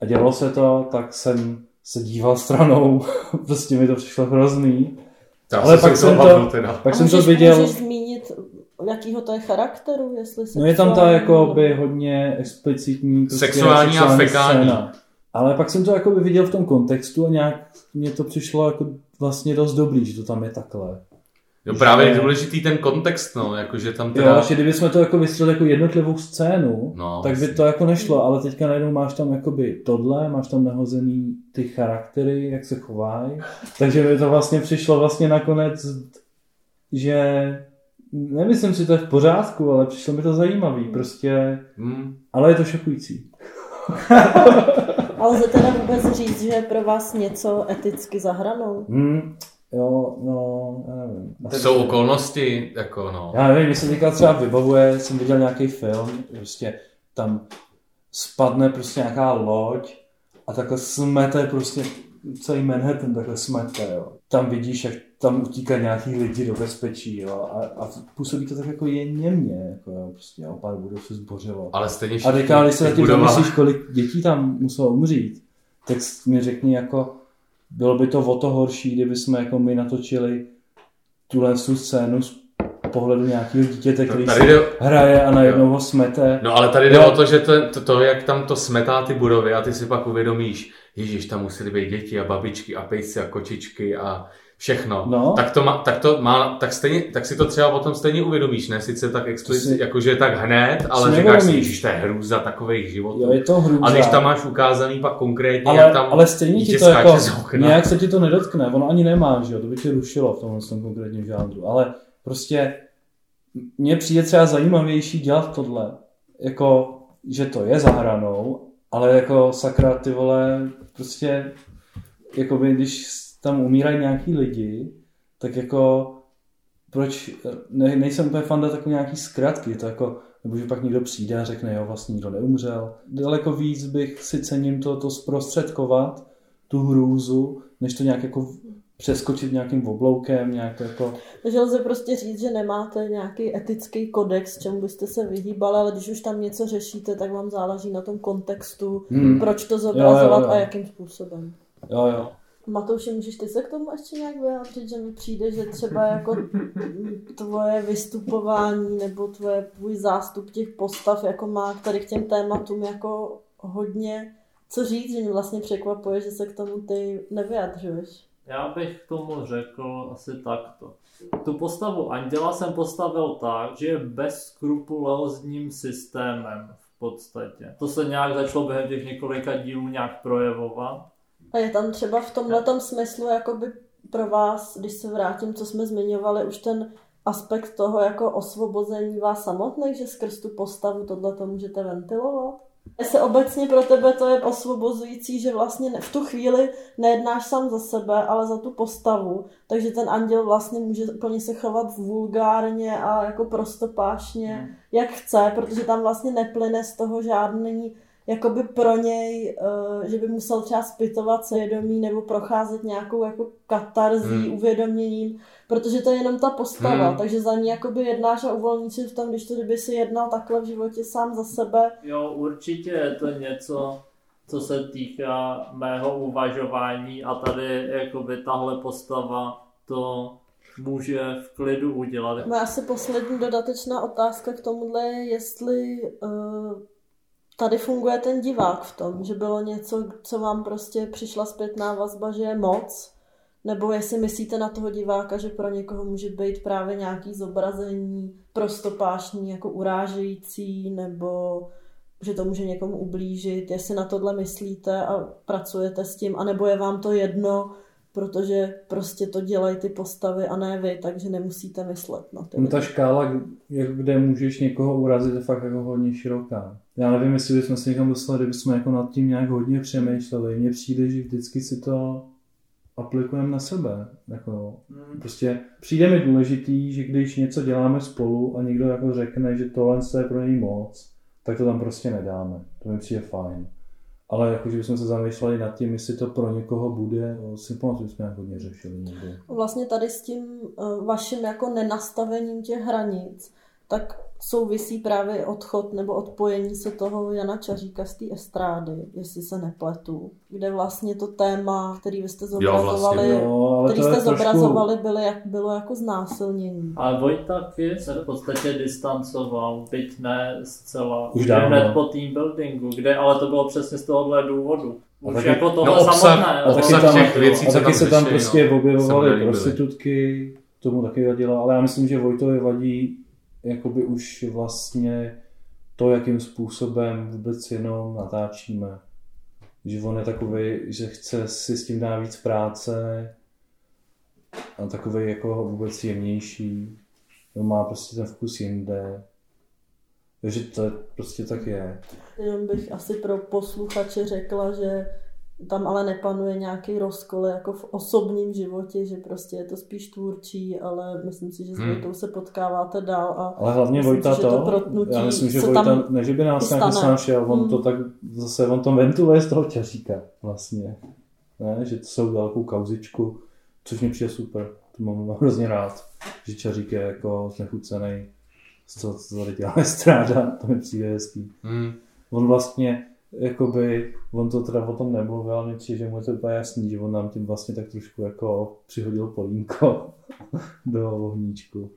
a dělalo se to, tak jsem se díval stranou, prostě mi to přišlo hrozný. Ale pak jsem to viděl... Můžeš zmínit, jakýho to je charakteru, jestli se... No je tam ta jakoby hodně explicitní... Sexuální a fekální. Ale pak jsem to jakoby viděl v tom kontextu a nějak mně to přišlo jako vlastně dost dobrý, že to tam je takhle. Jo, právě je důležitý ten kontext, no, jakože tam teda... Jo, že kdybychom to jako vystřelili jako jednotlivou scénu, no, tak by to jako nešlo, ale teďka najednou máš tam jakoby tohle, máš tam nahozený ty charaktery, jak se chovají, takže by to vlastně přišlo vlastně nakonec, že... Nemyslím si, že to je v pořádku, ale přišlo mi to zajímavý, prostě... Ale je to šokující. Ale lze teda vůbec říct, že je pro vás něco eticky za hranou? Jo, no, já nevím. To jsou okolnosti, jako no. Já nevím, když se teďka třeba vybavuje, jsem viděl nějaký film, prostě tam spadne prostě nějaká loď a takhle smete prostě celý Manhattan, takhle smete, jo. Tam vidíš, jak tam utíkají nějaký lidi do bezpečí, jo, a působí to tak jako jemně, jako jo, prostě o pár budov se zbořilo. Ale stejně všichni budova. A teďka, když se zatím zamyslíš, kolik dětí tam muselo umřít, tak mi řekni jako, bylo by to o to horší, kdybychom jako my natočili tuhle scénu z pohledu nějakého dítěte, který hraje a najednou ho smete. No ale tady jde o to, že to, jak tam to smetá ty budovy a ty si pak uvědomíš, ježiš, tam museli být děti a babičky a pejci a kočičky a všechno. No. Tak si to třeba potom stejně uvědomíš, ne? Sice tak explicitně, jakože tak hned, ale říkáš si, ježiš, to je hrůza takovejch životů. Jo, je to hrůza. A když tam máš ukázaný pak konkrétně, jak tam ale stejně ti to jako, nějak se ti to nedotkne, ono ani nemá, že jo, to by tě rušilo v tomhle konkrétním žánru, ale prostě mně přijde třeba zajímavější dělat tohle, jako, že to je za hranou, ale jako sakra, ty vole, prostě jako by, když tam umírají nějaký lidi, tak jako proč, ne, nejsem úplně fanda takové nějaký zkratky, to jako, nebo že pak někdo přijde a řekne, jo, vlastně nikdo neumřel. Daleko víc bych si cením to zprostředkovat, tu hrůzu, než to nějak jako přeskočit nějakým obloukem, nějak jako... Takže lze prostě říct, že nemáte nějaký etický kodex, čemu byste se vyhýbali, ale když už tam něco řešíte, tak vám záleží na tom kontextu, proč to zobrazovat a jakým způsobem. Jo, jo. Matouši, můžeš ty se k tomu ještě nějak vyjádřit, že mi přijde, že třeba jako tvoje vystupování nebo tvůj zástup těch postav jako má tady k těm tématům jako hodně co říct, že mě vlastně překvapuje, že se k tomu ty nevyjadřuješ. Já bych k tomu řekl asi takto. Tu postavu Anděla jsem postavil tak, že je bezskrupulózním systémem v podstatě. To se nějak začalo během těch několika dílů nějak projevovat. A je tam třeba v tomhletom smyslu jakoby pro vás, když se vrátím, co jsme zmiňovali, už ten aspekt toho jako osvobození vás samotných, že skrz tu postavu tohleto můžete ventilovat? Jestli obecně pro tebe to je osvobozující, že vlastně v tu chvíli nejednáš sám za sebe, ale za tu postavu, takže ten anděl vlastně může úplně se chovat vulgárně a jako prostopášně, jak chce, protože tam vlastně neplyne z toho žádný jakoby pro něj, že by musel třeba zpytovat svědomí nebo procházet nějakou jako katarzí, uvědoměním, protože to je jenom ta postava, takže za ní jakoby jednáš a uvolníš se v tom, když to kdyby si jednal takhle v životě sám za sebe. Jo, určitě je to něco, co se týká mého uvažování a tady jakoby tahle postava to může v klidu udělat. No asi poslední dodatečná otázka k tomuhle je, jestli... Tady funguje ten divák v tom, že bylo něco, co vám prostě přišla zpětná vazba, že je moc, nebo jestli myslíte na toho diváka, že pro někoho může být právě nějaký zobrazení prostopášní, jako urážející, nebo že to může někomu ublížit, jestli na tohle myslíte a pracujete s tím, anebo je vám to jedno, protože prostě to dělají ty postavy a ne vy, takže nemusíte myslet na to. No ta škála, kde můžeš někoho urazit, je fakt jako hodně široká. Já nevím, jestli bychom se někam dostali, kdybychom jako nad tím nějak hodně přemýšleli. Mně přijde, že vždycky si to aplikujeme na sebe. Jako, prostě přijde mi důležitý, že když něco děláme spolu a někdo jako řekne, že tohle je pro něj moc, tak to tam prostě nedáme. To mi přijde fajn. Ale jako, že bychom se zamýšleli nad tím, jestli to pro někoho bude, si pamatuju, že jsme nějak hodně řešili. Někde. Vlastně tady s tím vaším jako nenastavením těch hranic, tak souvisí právě odchod nebo odpojení se toho Jana Čaříka z té Estrády, jestli se nepletu, kde vlastně to téma, který vy jste zobrazovali, bylo jako znásilnění. A Vojta se v podstatě distancoval, byť ne zcela, už hned po team buildingu, kde ale to bylo přesně z tohohle důvodu. Už taky, jako tohle no, samotné. A taky se tam prostě objevovaly prostitutky, tomu taky vadilo, ale já myslím, že Vojtovi vadí jakoby už vlastně to, jakým způsobem vůbec jenom natáčíme. Že on je takovej, že chce si s tím dát víc práce a takovej jako vůbec jemnější. Má prostě ten vkus jinde. Takže to prostě tak je. Jenom bych asi pro posluchače řekla, že tam ale nepanuje nějaký rozkol jako v osobním životě, že prostě je to spíš tvůrčí, ale myslím si, že s Vojtou se potkáváte dál. A ale hlavně Vojta já myslím, že Vojta, ne, že by nás nějak snášel, on to tak zase, on to ventiluje z toho Čaříka vlastně, ne? Že to jsou velkou kauzičku, což mě přijde super, to mám hrozně rád, že Čařík je jako znechucenej, co tady dělá Estráda, to mi přijde hezký. On vlastně jakoby, on to teda o tom nemluvil, ale přijde, že mu je to úplně jasný, že on nám tím vlastně tak trošku jako přihodil polínko do ohníčku.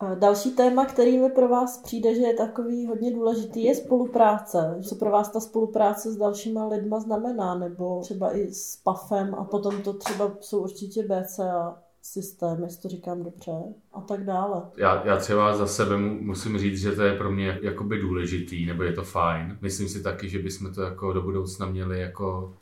A další téma, který mi pro vás přijde, že je takový hodně důležitý, je spolupráce. Co pro vás ta spolupráce s dalšíma lidma znamená, nebo třeba i s PAFem a potom to třeba jsou určitě BCA systém, jestli to říkám dobře, a tak dále. Já třeba za sebe musím říct, že to je pro mě jakoby důležitý, nebo je to fajn. Myslím si taky, že bychom to jako do budoucna měli jako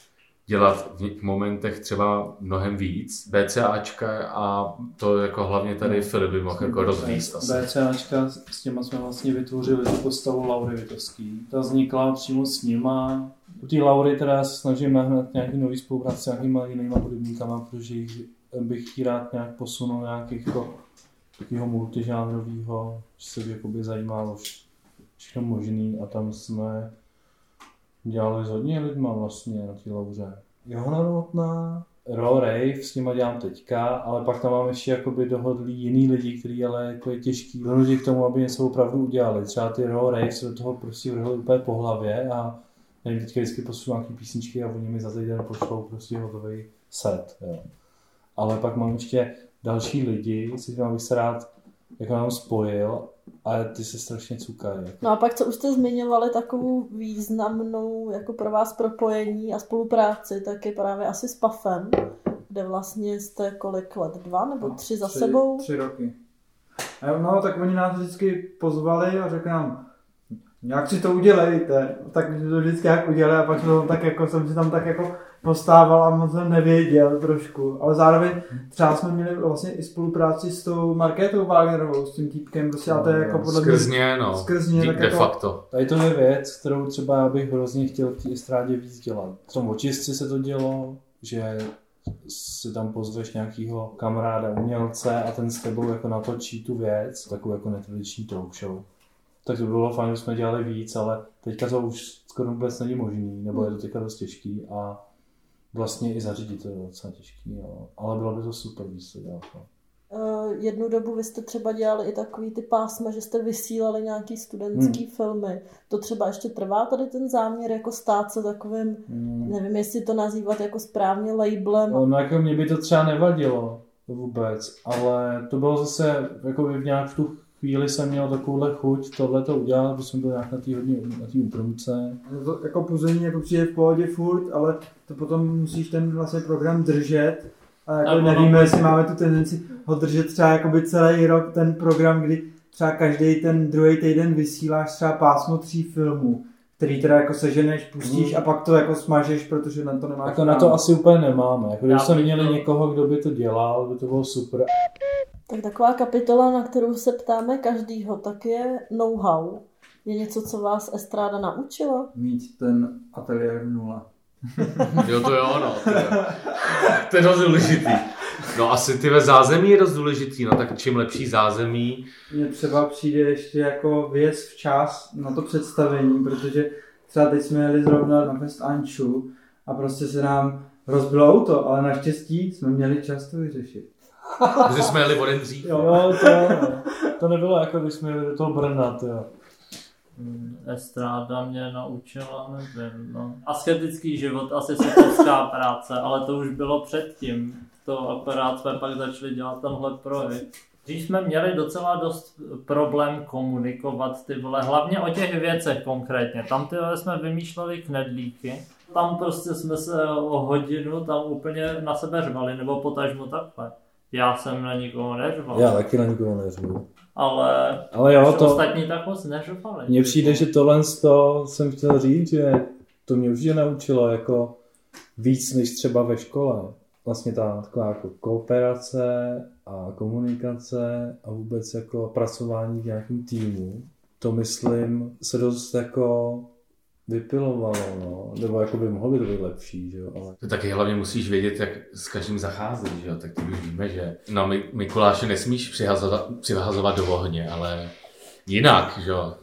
dělat v momentech třeba mnohem víc. BCAčka a to jako hlavně tady Filip by mohl jako rozvíst asi. BCAčka, s těma jsme vlastně vytvořili tu postavu Laury Vitovský. Ta vznikla přímo s nima. U té Laury teda se snažím nahnat nějaký nový spolupráce s nějakýma jinýma podobníkama, protože bych ji rád nějak posunul nějakých jako takového multižánrového, že se by jakoby zajímalo všechno možný a tam jsme dělali s hodně lidma vlastně na té Lauře. Johana Novotná, Raw Rave, s nima dělám teďka, ale pak tam mám ještě jakoby dohodlí jiný lidi, kteří ale jako je těžký donutit k tomu, aby něco opravdu udělali. Třeba ty Raw Rave se do toho prostě vrhli úplně po hlavě a nevím, teďka vždycky poslou nějaký písničky a oni mi za týden pošlou prostě hotový set. Jo. Ale pak mám ještě další lidi, se kterým bych se rád jako nám spojil, ale ty se strašně cukají. No a pak, co už jste zmiňovali, takovou významnou jako pro vás propojení a spolupráci, tak je právě asi s Pafem, kde vlastně jste kolik let, 2 nebo 3 za sebou? 3 roky. No tak oni nás vždycky pozvali a řekli nám, nějak si to udělejte, tak mi to vždycky jak udělali a pak tak jako, jsem si tam tak jako postával a moc jsem nevěděl trošku, ale zároveň třeba jsme měli vlastně i spolupráci s tou Markétou Wagnerovou, s tím týpkem, prostě no, a to je jako podle mě skrzně, tak de jako, facto. Tady to je věc, kterou třeba bych hrozně chtěl v té estrádě víc dělat. V tom očistci se to dělo, že si tam pozveš nějakýho kamaráda umělce a ten s tebou jako natočí tu věc, takovou jako netradiční talk show. Tak to bylo fajn, že jsme dělali víc, ale teďka to už skoro vůbec není možný, nebo je to teďka dost těžký a vlastně i zařídit to je docela těžký, jo. Ale bylo by to super výsledek. Jednu dobu vy jste třeba dělali i takový ty pásma, že jste vysílali nějaký studentský filmy. To třeba ještě trvá tady ten záměr jako stát se takovým, nevím, jestli to nazývat jako správně labelem. No jako mě by to třeba nevadilo vůbec, ale to bylo zase jako by v nějak tu chvíli jsem měl takovouhle chuť tohleto udělat, protože jsem byl nějak na té hodně na té úpromce. To jako puzení jako přijde v pohodě furt, ale to potom musíš ten vlastně program držet a jako nevíme, jestli máme tu tendenci ho držet třeba jakoby celý rok ten program, kdy třeba každý ten druhý týden vysíláš třeba pásmo 3 filmů, který teda jako seženeš, pustíš a pak to jako smažeš, protože na to nemáš. Jako na to asi úplně nemáme, jako když jsme měli někoho, kdo by to dělal, by to bylo super. Tak taková kapitola, na kterou se ptáme každýho, tak je know-how. Je něco, co vás estráda naučila? Mít ten ateliér 0. Jo, to je ono. To je dost důležitý. No asi tyhle zázemí je dost důležitý, no tak čím lepší zázemí. Mně třeba přijde ještě jako věc včas na to představení, protože třeba teď jsme jeli zrovna na fest Anču a prostě se nám rozbilo auto, ale naštěstí jsme měli čas to vyřešit. Protože jsme jeli o den dřív. Jo, to nebylo jako když jsme jeli do toho Brna, jo. Estráda mě naučila, nevím, no. Asketický život, asi sotovská práce, ale to už bylo předtím. To akorát jsme pak začali dělat tenhle projekt. Když jsme měli docela dost problém komunikovat, ty vole, hlavně o těch věcech konkrétně. Tam ty jsme vymýšleli knedlíky. Tam prostě jsme se o hodinu tam úplně na sebe řvali, nebo potažmo takhle. Já jsem na nikoho neřval. Já taky na nikoho neřval. Ale jo, to ostatní tak moc neřvali. Mně přijde, že tohle jsem chtěl říct, že to mě už naučilo jako víc než třeba ve škole. Vlastně ta taková jako kooperace a komunikace a vůbec jako pracování v nějakém týmu. To myslím se dost jako vypilovalo, no. Nebo jako by mohlo být lepší, že jo, ale... To taky hlavně musíš vědět, jak s každým zacházet, že jo, tak ty už víme, že na Mikuláše nesmíš přihazovat do ohně, ale jinak, že jo,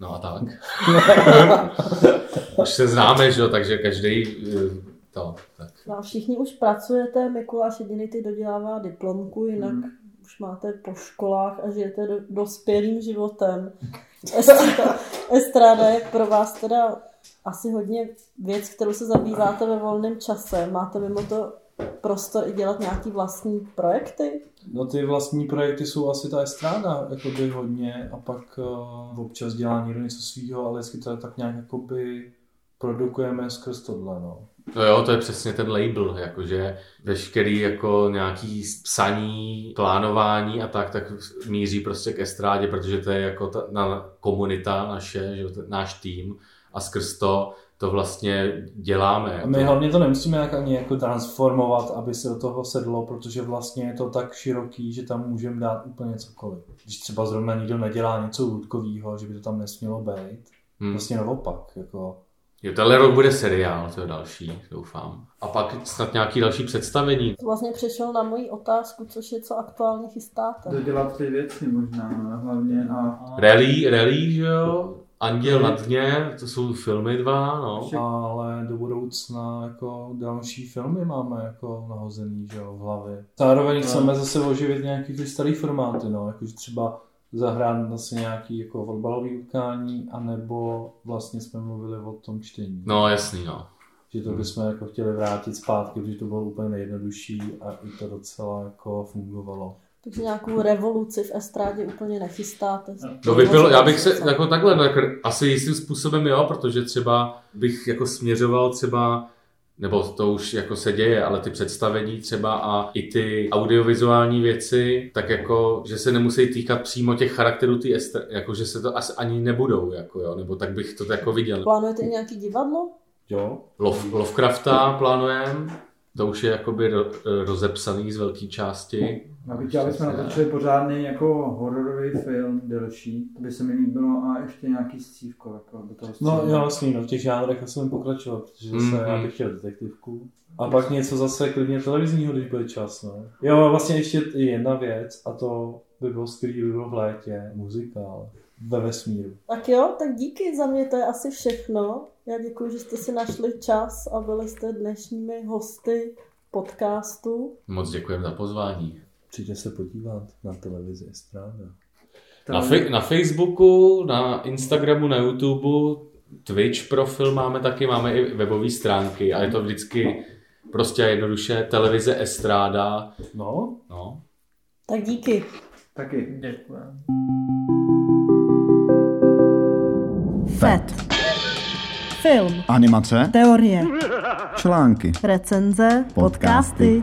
no a tak. Už se známe, že jo, takže každý to, tak. No a všichni už pracujete, Mikuláš jediný ty dodělává diplomku, jinak už máte po školách a žijete dospělým životem. Estráda je pro vás teda asi hodně věc, kterou se zabýváte ve volném čase. Máte mimo to prostor i dělat nějaký vlastní projekty? No ty vlastní projekty jsou asi ta estráda, jakoby hodně a pak občas dělá někdo něco svýho, ale jestli to tak nějak jakoby produkujeme skrz tohle, no. No jo, to je přesně ten label, jakože veškerý jako nějaký psaní, plánování a tak míří prostě k estrádě, protože to je jako ta komunita naše, že, náš tým. a skrz to vlastně děláme. A my hlavně to nemusíme jak ani jako transformovat, aby se do toho sedlo, protože vlastně je to tak široký, že tam můžeme dát úplně cokoliv. Když třeba zrovna nikdo nedělá něco hudkovýho, že by to tam nesmělo být, vlastně naopak. Jako... Jo, tenhle rok bude seriál, to je další, doufám. A pak snad nějaké další představení. Vlastně přišel na moji otázku, což je co aktuálně chystáte. Dodělat ty věci možná, hlavně a... Rally, že jo? Anděl na dně, to jsou filmy dva, no. Ale do budoucna jako další filmy máme jako nahozený, že jo, v hlavě. Zároveň chceme zase oživit nějaký ty starý formáty, no, jakože třeba zahrát zase nějaký jako fotbalový utkání, anebo vlastně jsme mluvili o tom čtení. No jasný, no. Že to bychom jako chtěli vrátit zpátky, protože to bylo úplně nejjednodušší a i to docela jako fungovalo. Takže nějakou revoluci v estrádě úplně nechystáte. No vypilo, já bych se jako takhle, asi jistým způsobem jo, protože třeba bych jako směřoval třeba, nebo to už jako se děje, ale ty představení třeba a i ty audiovizuální věci, tak jako, že se nemusí týkat přímo těch charakterů té estrády, jako že se to asi ani nebudou, jako jo, nebo tak bych to jako viděl. Plánujete nějaký divadlo? Jo. Lovecrafta plánujeme. To už je jakoby rozepsaný z velké části. Aby jsme natočili pořádný jako hororový film delší, by se mi líbilo a ještě nějaký scívko. Jako no jo, vlastně, v těch žánrech asi budeme pokračovat, protože já bych chtěl detektivku. A pak něco zase klidně televizního, když bude čas. Ne? Jo, vlastně ještě jedna věc a to by bylo skvělý, by bylo v létě, muzikál ve vesmíru. Tak jo, tak díky, za mě to je asi všechno. Já děkuji, že jste si našli čas a byli jste dnešními hosty podcastu. Moc děkujeme za pozvání. Přijďte se podívat na televizi Estráda. Na Facebooku, na Instagramu, na YouTubeu, Twitch profil máme taky, máme i webové stránky a je to vždycky prostě jednoduše televize Estráda. No. Tak díky. Taky děkujeme. FET Film, animace, teorie, články, recenze, podcasty.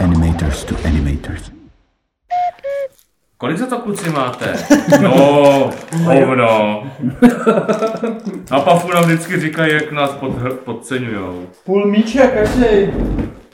Animators to animators. Kolik za to, kluci, máte? No, hovno. Na Pafu nám vždycky říkají, jak nás podceňujou. Půl míče každý.